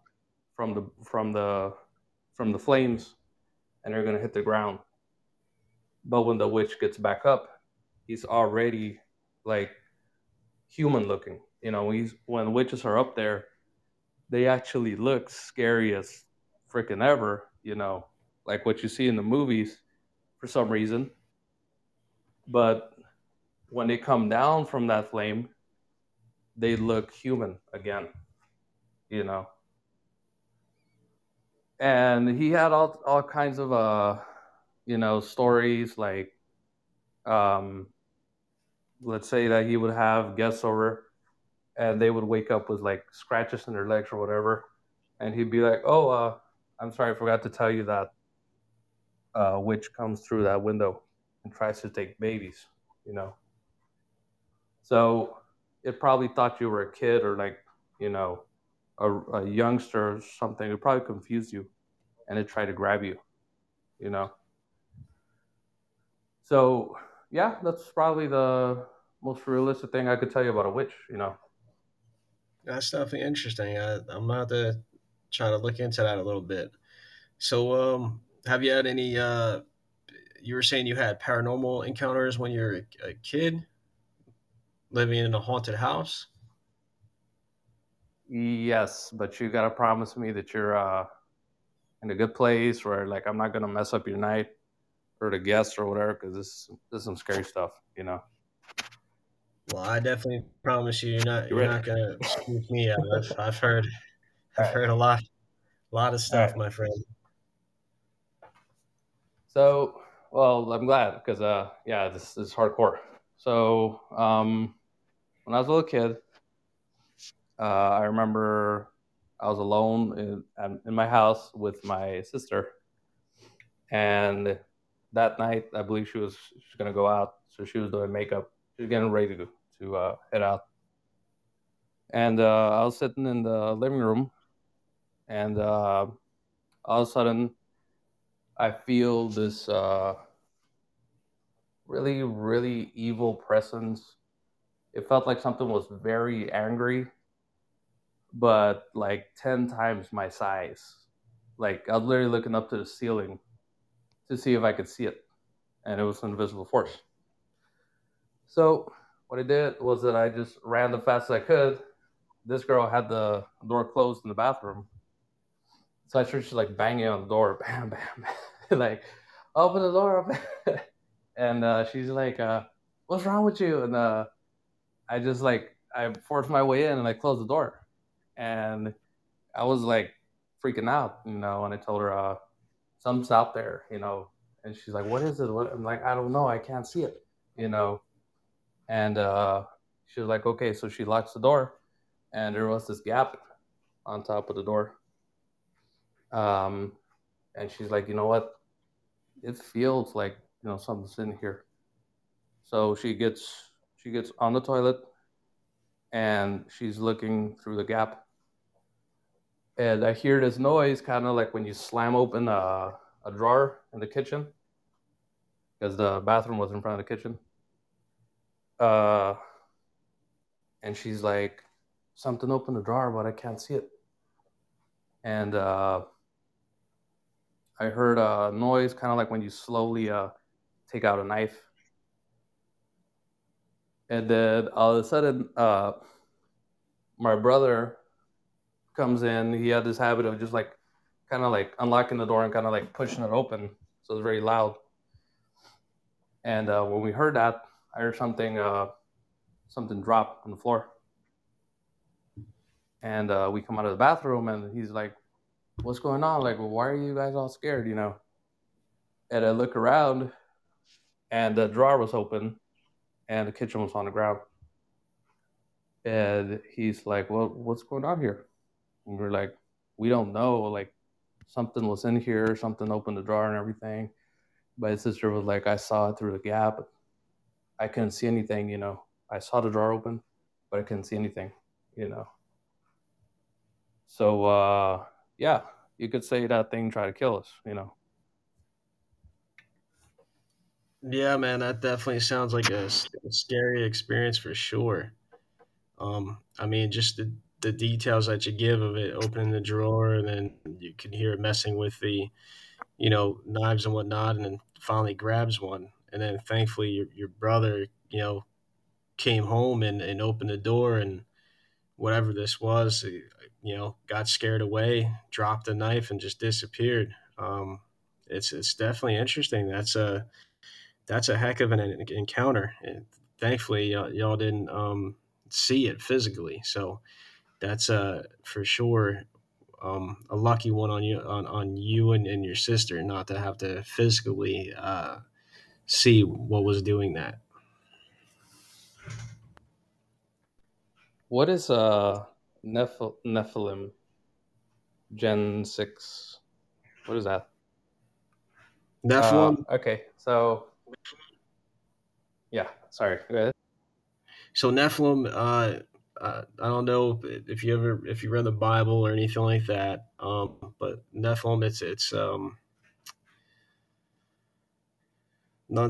from the flames, and they're gonna hit the ground. But when the witch gets back up, he's already like human looking. You know, when witches are up there, they actually look scary as freaking ever, you know, like what you see in the movies for some reason. But when they come down from that flame, they look human again, you know. And he had all kinds of you know, stories like, let's say that he would have guests over, and they would wake up with like scratches in their legs or whatever, and he'd be like, "Oh, I'm sorry, I forgot to tell you that a witch comes through that window and tries to take babies, you know." So it probably thought you were a kid or like, you know, a youngster or something. It probably confused you and it tried to grab you, you know. So yeah, that's probably the most realistic thing I could tell you about a witch, you know. That's definitely interesting. I'm going to try to look into that a little bit. So have you had any, you were saying you had paranormal encounters when you were a kid living in a haunted house? Yes, but you got to promise me that you're in a good place where, like, I'm not going to mess up your night or the guests or whatever, because this is some scary stuff, you know. Well, I definitely promise you, you're not gonna scoop me out. I've heard a lot of stuff, my friend. So, well, I'm glad because, yeah, this is hardcore. So, when I was a little kid, I remember I was alone in my house with my sister, and that night I believe she was gonna go out, so she was doing makeup. She was getting ready to head out. And I was sitting in the living room, and all of a sudden I feel this really, really evil presence. It felt like something was very angry, but like 10 times my size. Like I was literally looking up to the ceiling to see if I could see it, and it was an invisible force. So what I did was that I just ran the fastest I could. This girl had the door closed in the bathroom. So I started just like banging on the door, bam, bam, bam. Like, open the door. And she's like, what's wrong with you? And I just like, I forced my way in and I closed the door. And I was like freaking out, you know, and I told her, something's out there, you know. And she's like, what is it? I'm like, I don't know. I can't see it, you know. And she was like, okay, so she locks the door, and there was this gap on top of the door. And she's like, you know what? It feels like, you know, something's in here. So she gets on the toilet, and she's looking through the gap. And I hear this noise, kind of like when you slam open a drawer in the kitchen, because the bathroom was in front of the kitchen. And she's like, something opened the drawer, but I can't see it. And I heard a noise, kind of like when you slowly take out a knife. And then all of a sudden, my brother comes in. He had this habit of just like, kind of like unlocking the door and kind of like pushing it open. So it was very loud. And when we heard that, I heard something drop on the floor. And we come out of the bathroom, and he's like, what's going on? Like, well, why are you guys all scared, you know? And I look around, and the drawer was open, and the kitchen was on the ground. And he's like, well, what's going on here? And we're like, we don't know. Like, something was in here, something opened the drawer and everything. But his sister was like, I saw it through the gap. I couldn't see anything, you know. I saw the drawer open, but I couldn't see anything, you know. So, yeah, you could say that thing tried to kill us, you know. Yeah, man, that definitely sounds like a scary experience for sure. I mean, just the details that you give of it opening the drawer, and then you can hear it messing with the, you know, knives and whatnot, and then finally grabs one. And then thankfully your brother, you know, came home and opened the door, and whatever this was, you know, got scared away, dropped the knife, and just disappeared. It's definitely interesting. That's a heck of an encounter. And thankfully y'all didn't see it physically. So that's for sure a lucky one on you and your sister, not to have to physically see what was doing that. What is Nephilim? Gen 6. What is that? That's one. Okay, so... Yeah, sorry. Go ahead. So Nephilim, I don't know if you read the Bible or anything like that, but Nephilim, it's known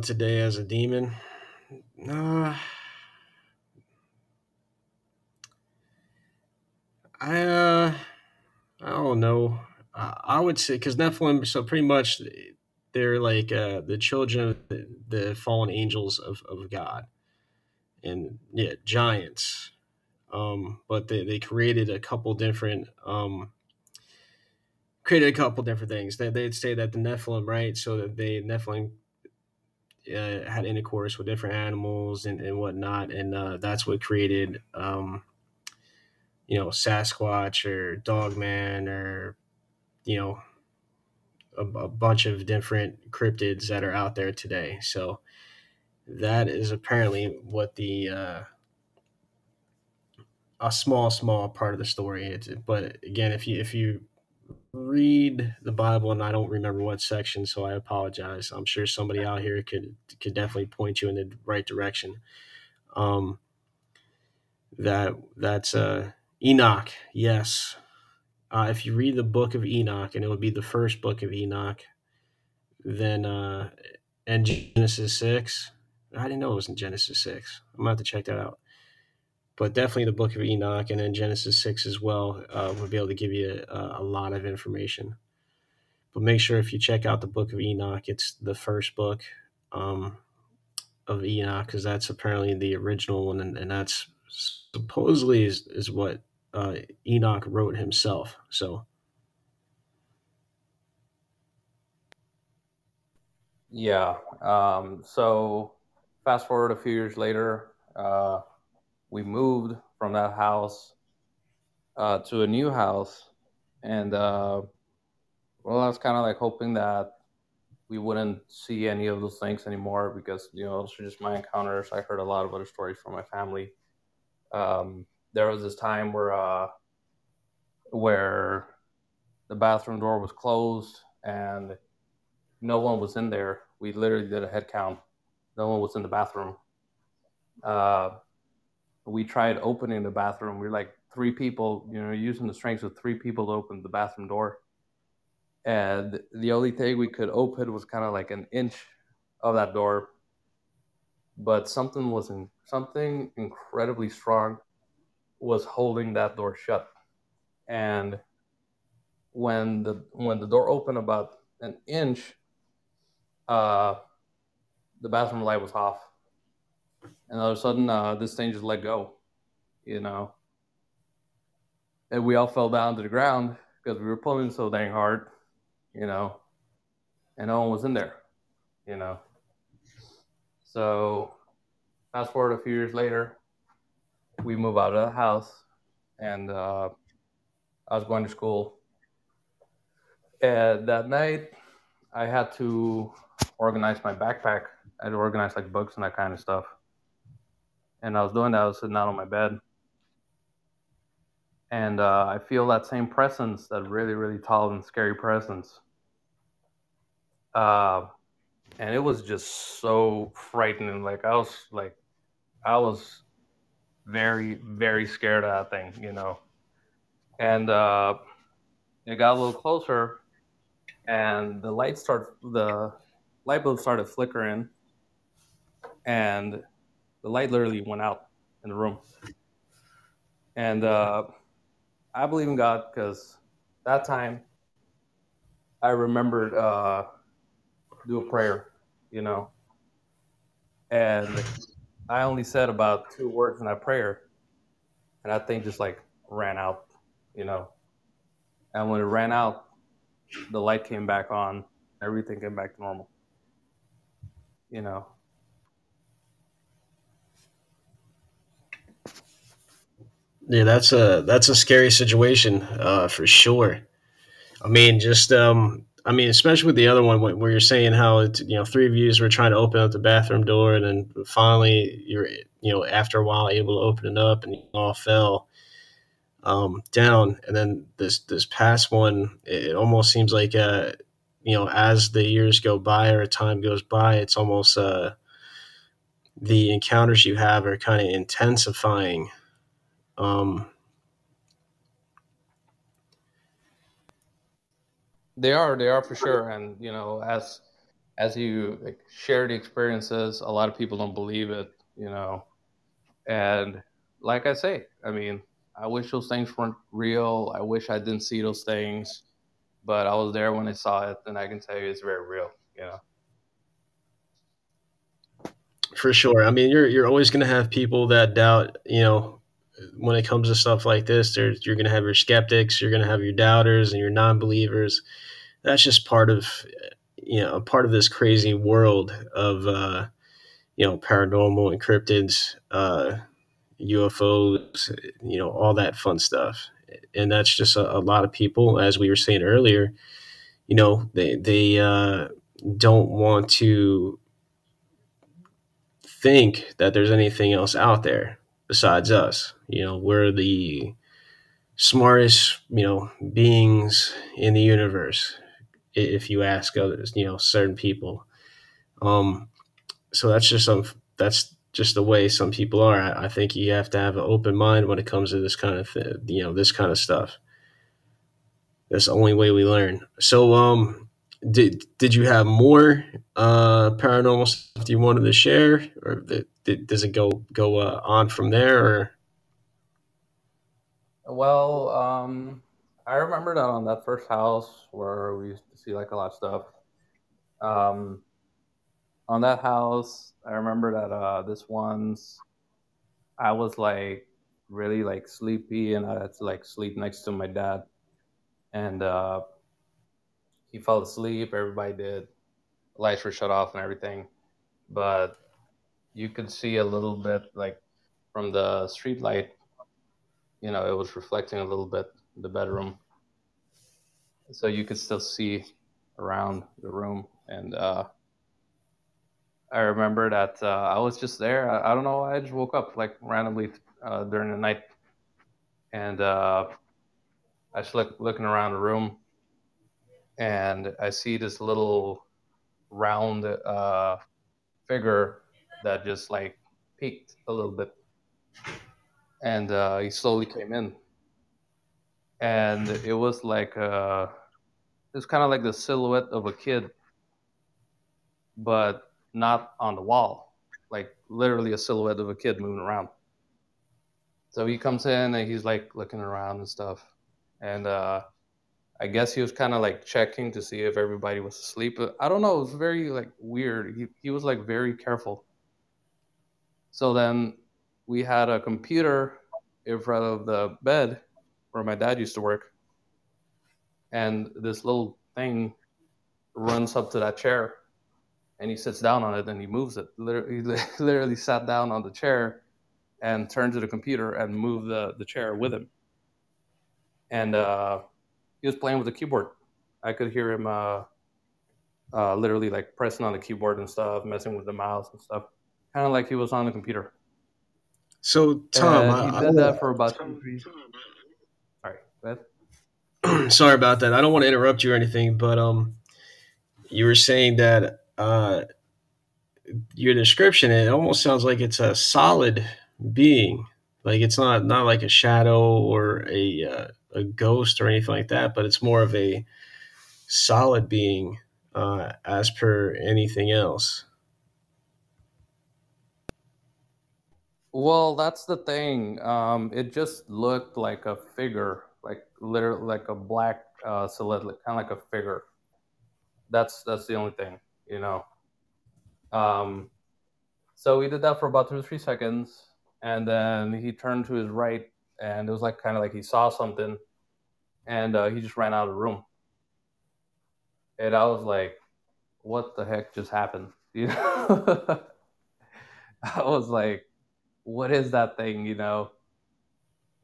today as a demon. I don't know. I would say, because Nephilim, so pretty much they're like the children of the fallen angels of God. And yeah, giants. But they created a couple different things. They'd say that the Nephilim, right? So that the Nephilim had intercourse with different animals and whatnot, and that's what created Sasquatch or Dogman or a bunch of different cryptids that are out there today. So that is apparently what the a small part of the story. But again, if you read the Bible, and I don't remember what section, so I apologize. I'm sure somebody out here could definitely point you in the right direction. That's Enoch. Yes. If you read the book of Enoch, and it would be the first book of Enoch, then, and Genesis 6, I didn't know it was in Genesis 6. I'm going to have to check that out. But definitely the book of Enoch, and then Genesis 6 as well, would be able to give you a lot of information. But make sure if you check out the book of Enoch, it's the first book of Enoch, because that's apparently the original one, and that's supposedly is what Enoch wrote himself. So, yeah. So fast forward a few years later, we moved from that house to a new house, and I was kind of like hoping that we wouldn't see any of those things anymore, because those are just my encounters. I heard a lot of other stories from my family. There was this time where the bathroom door was closed and no one was in there. We literally did a head count. No one was in the bathroom. We tried opening the bathroom. We were like three people, using the strength of three people to open the bathroom door. And the only thing we could open was kind of like an inch of that door. But something incredibly strong was holding that door shut. And when the door opened about an inch, the bathroom light was off. And all of a sudden, this thing just let go, And we all fell down to the ground because we were pulling so dang hard, And no one was in there, So fast forward a few years later, we move out of the house, and I was going to school. And that night, I had to organize my backpack. I had to organize like books and that kind of stuff. And I was doing that. I was sitting out on my bed. And I feel that same presence, that really, really tall and scary presence. And it was just so frightening. I was very, very scared of that thing, And it got a little closer. And the light bulb started flickering. And the light literally went out in the room. And I believe in God, because that time I remembered do a prayer, And I only said about two words in that prayer. And that thing just like ran out, And when it ran out, the light came back on. Everything came back to normal, Yeah, that's a scary situation for sure. I mean, especially with the other one where you're saying how it's, three of you were trying to open up the bathroom door, and then finally you're after a while able to open it up, and you all fell. down. And then this past one, it almost seems like, as the years go by or time goes by, it's almost the encounters you have are kind of intensifying. They are for sure. And, as you share the experiences, a lot of people don't believe it, and like I say, I wish those things weren't real. I wish I didn't see those things, but I was there when I saw it, and I can tell you it's very real, For sure. You're always going to have people that doubt, when it comes to stuff like this, you're going to have your skeptics, you're going to have your doubters and your non-believers. That's just part of this crazy world of, paranormal, cryptids, UFOs, all that fun stuff. And that's just a lot of people, as we were saying earlier, they don't want to think that there's anything else out there besides us. We're the smartest, beings in the universe, if you ask others, certain people. So that's just the way some people are. I think you have to have an open mind when it comes to this kind of this kind of stuff. That's the only way we learn. So, did you have more paranormal stuff you wanted to share, or does it go on from there? Or? Well, I remember that on that first house where we used to see a lot of stuff. On that house, I remember that this one's, I was really sleepy, and I had to sleep next to my dad, and he fell asleep. Everybody did. Lights were shut off and everything, but you could see a little bit from the street light. It was reflecting a little bit in the bedroom, so you could still see around the room. And I remember that I was just there. I don't know. I just woke up randomly during the night, and I was looking around the room, and I see this little round figure that just peeked a little bit, and he slowly came in, and it was it's kind of like the silhouette of a kid, but not on the wall, literally a silhouette of a kid moving around. So he comes in and he's looking around and stuff. And I guess he was kind of checking to see if everybody was asleep. I don't know. It was very weird. He was very careful. So then we had a computer in front of the bed where my dad used to work. And this little thing runs up to that chair. And he sits down on it and he moves it. He literally sat down on the chair and turned to the computer and moved the chair with him. And he was playing with the keyboard. I could hear him literally pressing on the keyboard and stuff, messing with the mouse and stuff. Kind of like he was on the computer. So, Tom... he did that for about 2 3 All right, go ahead. Sorry about that. I don't want to interrupt you or anything, but you were saying that your description, it almost sounds like it's a solid being, it's not like a shadow or a ghost or anything like that, but it's more of a solid being as per anything else. Well, that's the thing. It just looked like a figure, literally a black silhouette, kind of like a figure. That's the only thing. So we did that for about 2 3 seconds, and then he turned to his right, and it was kind of he saw something, and he just ran out of the room. And I was what the heck just happened? I was what is that thing?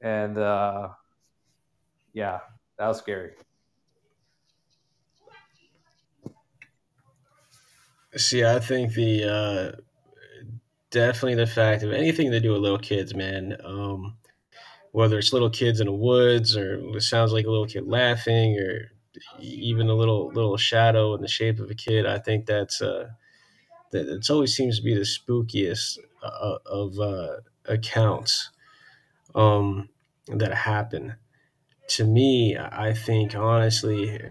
And yeah, that was scary. See, I think definitely the fact of anything to do with little kids, man. whether it's little kids in the woods, or it sounds like a little kid laughing, or even a little shadow in the shape of a kid. I think that's that it always seems to be the spookiest of accounts that happen. To me, I think honestly,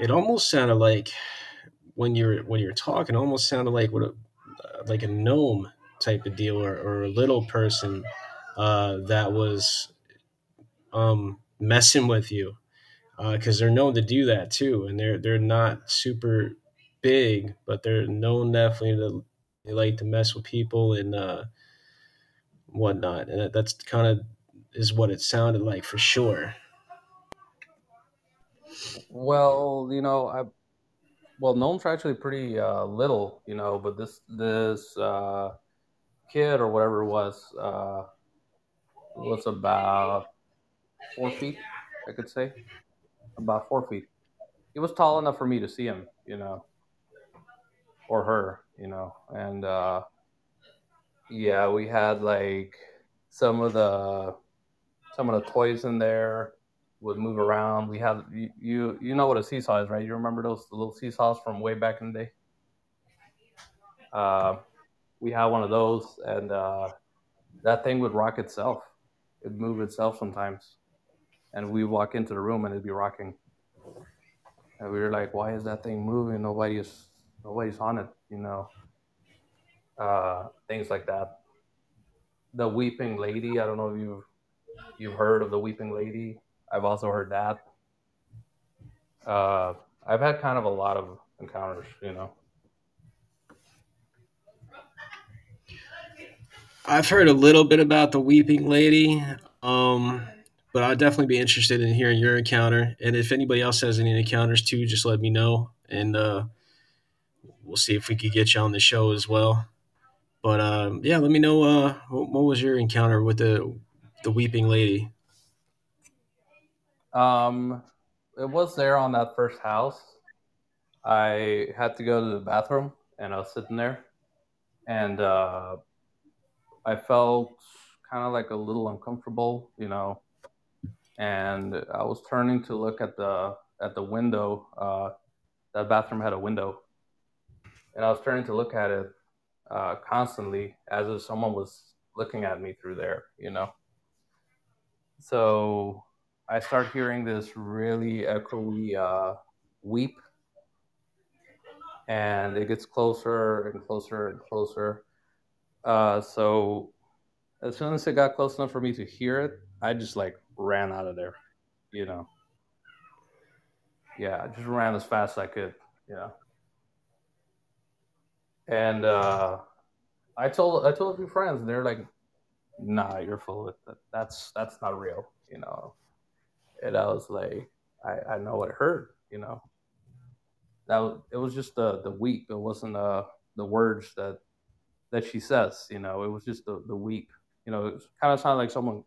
it almost sounded like when you're talking, it almost sounded like like a gnome type of deal, or a little person that was messing with you, because they're known to do that too, and they're not super big, but they're known definitely to they like to mess with people and whatnot, and that's kind of is what it sounded like for sure. Well, gnomes are actually pretty little, but this kid or whatever it was about 4 feet, I could say. About 4 feet. He was tall enough for me to see him, or her, and we had like some of the toys in there would move around. We had you know what a seesaw is, right? You remember those little seesaws from way back in the day? We had one of those, and that thing would rock itself. It'd move itself sometimes, and we walk into the room and it'd be rocking, and we were like, "Why is that thing moving? Nobody's on it," Things like that. The weeping lady. I don't know if you've heard of the weeping lady. I've also heard that. I've had kind of a lot of encounters, I've heard a little bit about the weeping lady, but I'd definitely be interested in hearing your encounter. And if anybody else has any encounters too, just let me know, and we'll see if we could get you on the show as well. But let me know what was your encounter with the weeping lady. It was there on that first house. I had to go to the bathroom, and I was sitting there, and I felt kind of like a little uncomfortable, and I was turning to look at the window. That bathroom had a window, and I was turning to look at it constantly, as if someone was looking at me through there, So I start hearing this really echoey weep, and it gets closer and closer and closer. So as soon as it got close enough for me to hear it, I just like ran out of there, Yeah, I just ran as fast as I could, And I told a few friends, and they're like, "Nah, you're full of it. That's not real," And I was like, I know it hurt, It was just the weep. It wasn't the words that she says, It was just the weep. It was kind of sounded like someone,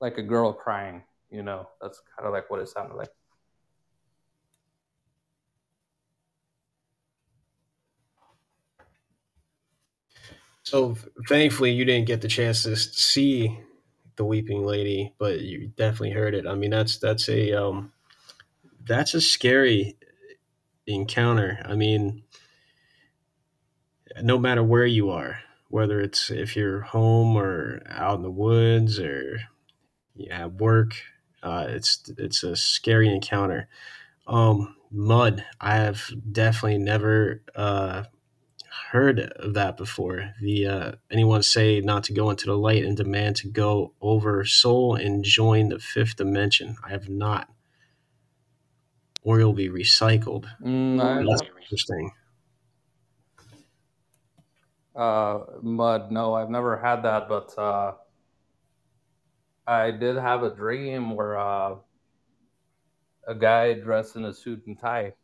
like a girl crying, That's kind of like what it sounded like. So thankfully, you didn't get the chance to see the weeping lady, but you definitely heard it. I mean, that's a scary encounter. I mean, no matter where you are, whether it's if you're home or out in the woods or at work, it's a scary encounter. Mud. I have definitely never heard of that before. The anyone say not to go into the light and demand to go over soul and join the fifth dimension. I have not. Or you'll be recycled. That's interesting. Mud. No, I've never had that, but I did have a dream where a guy dressed in a suit and tie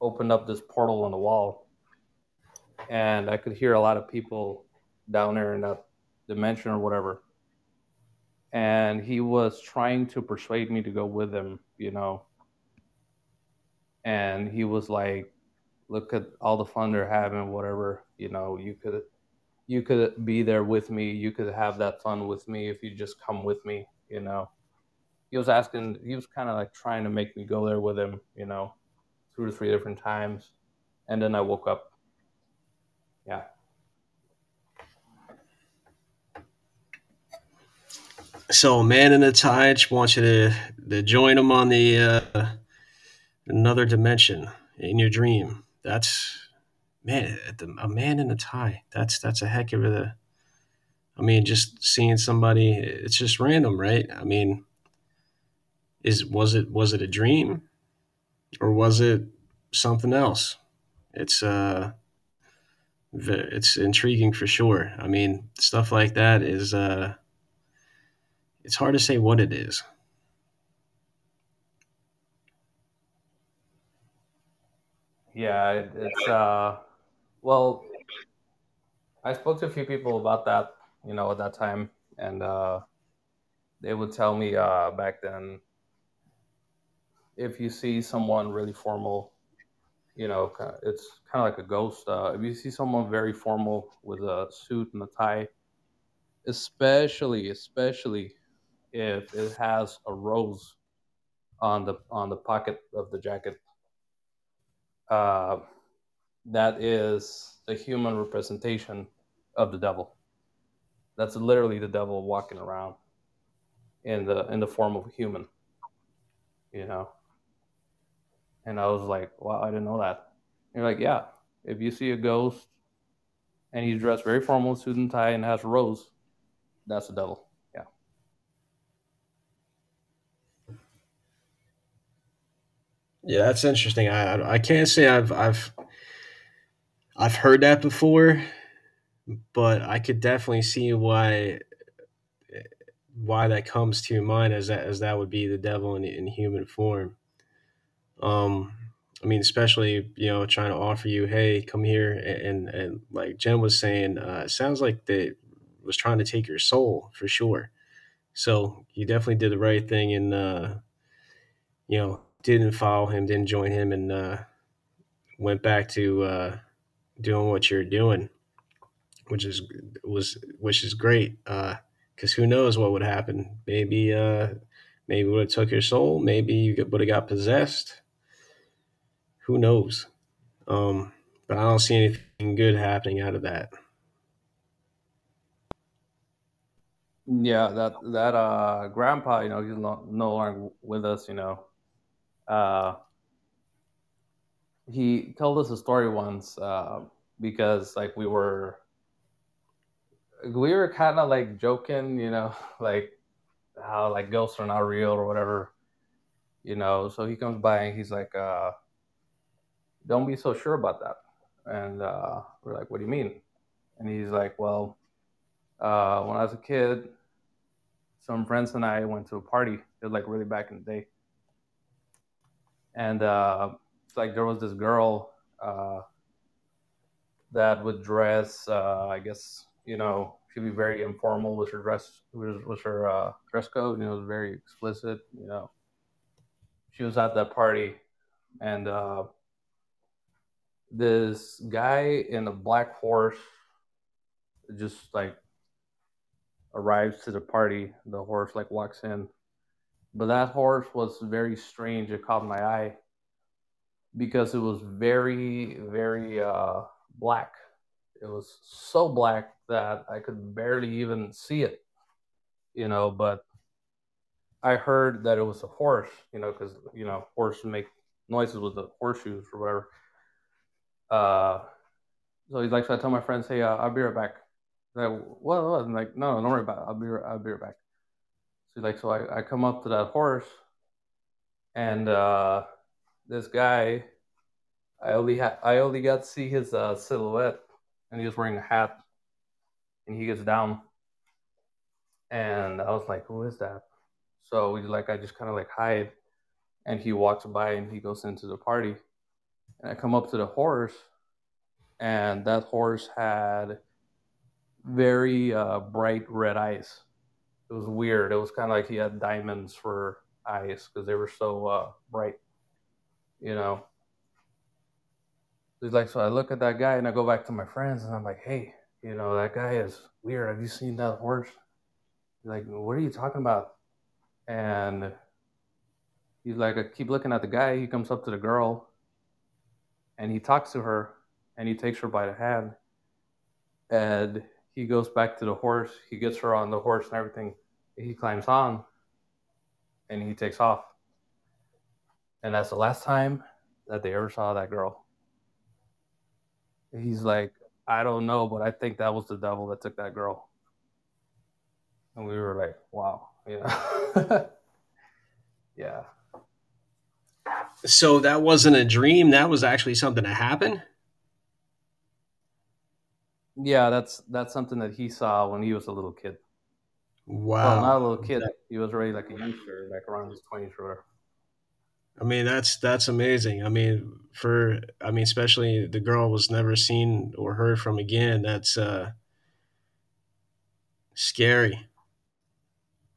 opened up this portal on the wall, and I could hear a lot of people down there in that dimension or whatever. And he was trying to persuade me to go with him, And he was like, "Look at all the fun they're having, whatever. You could you could be there with me. You could have that fun with me if you just come with me, you know. He was asking, he was kind of like trying to make me go there with him, you know, 2 to 3 different times. And then I woke up. Yeah. So a man in a Taj wants you to join him on the another dimension in your dream. That's, man, a man in a tie. That's a heck of a, I mean, just seeing somebody, it's just random, right? I mean, was it a dream or was it something else? It's intriguing for sure. I mean, stuff like that is, it's hard to say what it is. Yeah, it's, well, I spoke to a few people about that, you know, at that time, and they would tell me back then, if you see someone really formal, you know, it's kind of like a ghost. If you see someone very formal with a suit and a tie, especially if it has a rose on the pocket of the jacket, that is the human representation of the devil. That's literally the devil walking around in the form of a human, you know. And I was like, wow, I didn't know that. And you're like, yeah, if you see a ghost and he's dressed very formal, suit and tie, and has a rose, that's the devil. Yeah. Yeah, that's interesting. I can't say I've heard that before, but I could definitely see why that comes to mind as that would be the devil in human form. I mean, especially, you know, trying to offer you, hey, come here. And like Jen was saying, it sounds like they was trying to take your soul for sure. So you definitely did the right thing and, you know, didn't follow him, didn't join him, and went back to doing what you're doing, which is great. 'Cause who knows what would happen? Maybe would have took your soul. Maybe you would have got possessed. Who knows? But I don't see anything good happening out of that. Yeah, that grandpa, you know, he's no longer with us, you know. He told us a story once because, like, we were kind of, like, joking, you know, like, how like ghosts are not real or whatever, you know. So he comes by and he's like, don't be so sure about that. And we're like, what do you mean? And he's like, well, when I was a kid, some friends and I went to a party. It was like really back in the day. And it's like there was this girl that would dress, I guess, you know, she'd be very informal with her dress, with her dress code. You know, it was very explicit. You know, she was at that party, and this guy in a black horse just like arrives to the party. The horse like walks in, but that horse was very strange. It caught my eye because it was very, very black. It was so black that I could barely even see it, you know, but I heard that it was a horse, you know, because, you know, horses make noises with the horseshoes or whatever. So he's like, so I tell my friends, hey, I'll be right back. They're like, what? I'm like, no, don't worry about it. I'll be right back. So he's like, so I come up to that horse, and this guy, I only got to see his silhouette, and he was wearing a hat. And he gets down, and I was like, who is that? So we like, I just kind of like hide, and he walks by and he goes into the party, and I come up to the horse, and that horse had very bright red eyes. It was weird. It was kind of like he had diamonds for eyes because they were so bright, you know. He's like, so I look at that guy and I go back to my friends and I'm like, hey, you know, that guy is weird. Have you seen that horse? He's like, what are you talking about? And he's like, I keep looking at the guy. He comes up to the girl and he talks to her and he takes her by the hand. And he goes back to the horse. He gets her on the horse and everything. He climbs on and he takes off. And that's the last time that they ever saw that girl. He's like, I don't know, but I think that was the devil that took that girl. And we were like, wow. Yeah. Yeah. So that wasn't a dream. That was actually something that happened. Yeah, that's something that he saw when he was a little kid. Wow. Well, not a little kid. He was already like a youngster, like around his 20s or whatever. I mean, that's amazing. I mean, especially the girl was never seen or heard from again. That's scary.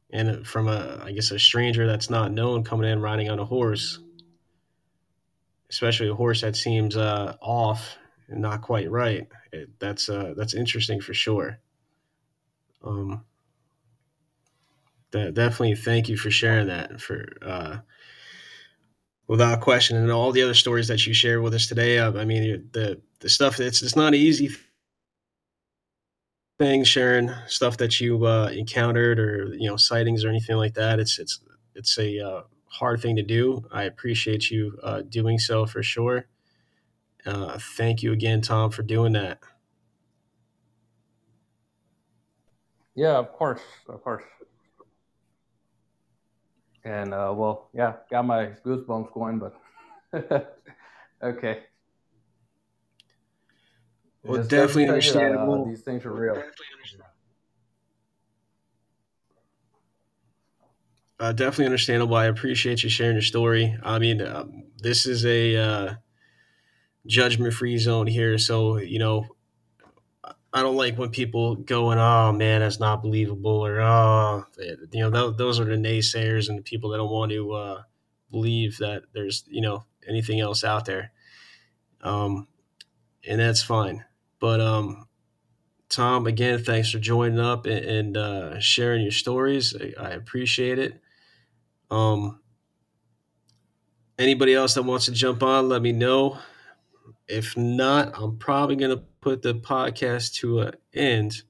And from a stranger that's not known coming in riding on a horse, especially a horse that seems off and not quite right. That's interesting for sure. Definitely thank you for sharing that without question. And all the other stories that you shared with us today. I mean, the stuff that's, it's not an easy thing sharing stuff that you encountered or, you know, sightings or anything like that. It's a hard thing to do. I appreciate you doing so for sure. Thank you again, Tom, for doing that. Yeah, of course. And, got my goosebumps going, but okay. Well, it's definitely understandable. These things are real. Definitely understandable. I appreciate you sharing your story. I mean, this is a judgment-free zone here, so, you know, I don't like when people go and, oh, man, that's not believable, or, oh, you know, those are the naysayers and the people that don't want to believe that there's, you know, anything else out there. And that's fine. But, Tom, again, thanks for joining up and sharing your stories. I appreciate it. Anybody else that wants to jump on, let me know. If not, I'm probably going to put the podcast to an end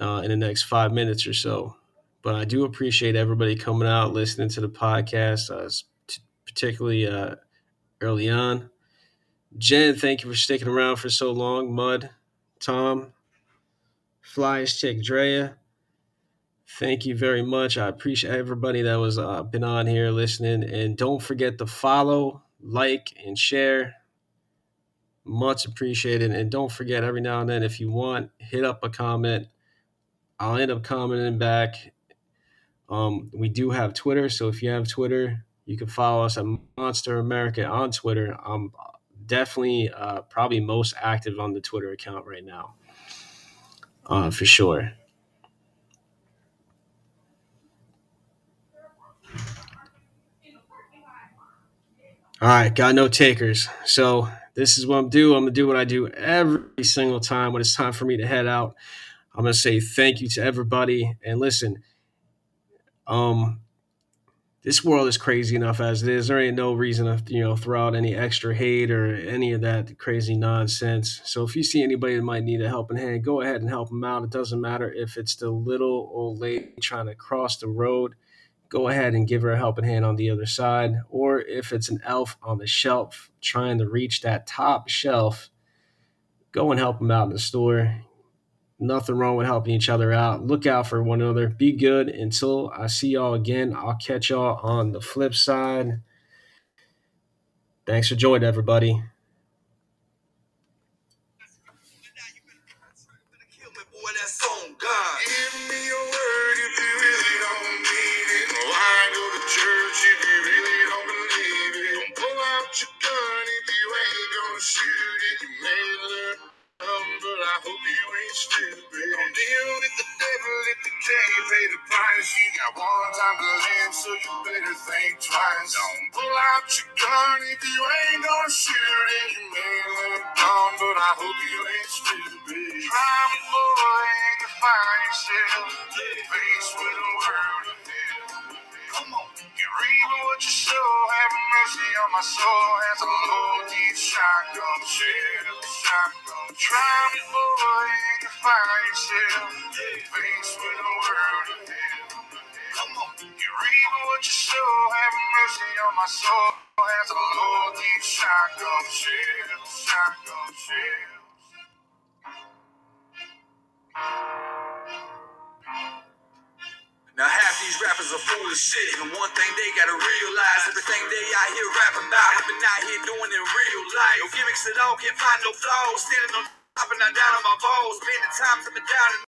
in the next 5 minutes or so. But I do appreciate everybody coming out, listening to the podcast, particularly early on. Jen, thank you for sticking around for so long. Mud, Tom, Fly's Chick, Drea, thank you very much. I appreciate everybody that was been on here listening. And don't forget to follow, like, and share. Much appreciated. And don't forget, every now and then, if you want, hit up a comment. I'll end up commenting back. We do have Twitter, so if you have Twitter, you can follow us at Monster America on Twitter. I'm definitely probably most active on the Twitter account right now, for sure. All right, got no takers. So this is what I'm doing. I'm going to do what I do every single time when it's time for me to head out. I'm going to say thank you to everybody. And listen, this world is crazy enough as it is. There ain't no reason to, you know, throw out any extra hate or any of that crazy nonsense. So if you see anybody that might need a helping hand, go ahead and help them out. It doesn't matter if it's the little old lady trying to cross the road. Go ahead and give her a helping hand on the other side. Or if it's an elf on the shelf trying to reach that top shelf, go and help them out in the store. Nothing wrong with helping each other out. Look out for one another. Be good. Until I see y'all again, I'll catch y'all on the flip side. Thanks for joining, everybody. Shoot it, you may learn, but I I hope you ain't stupid. Don't deal with the devil if you can't pay the price. You got one time to land, so you better think twice. Don't pull out your gun if you ain't gonna shoot it. You may let it down, but I hope you ain't stupid. Try more and you find yourself faced with a world of death. Come on, you read what you show. Have mercy on my soul as I load these shotgun shells. Shotgun, try me, boy, and you find yourself faced with a world of death. Come on, you read what you show. Have mercy on my soul as I load these shotgun shells. Shotgun shells. Now half these rappers are full of shit, and one thing they gotta realize, everything they out here rapping about have been out here doing in real life. No gimmicks at all, can't find no flaws, standing on top and I down on my balls. Many times I've been down and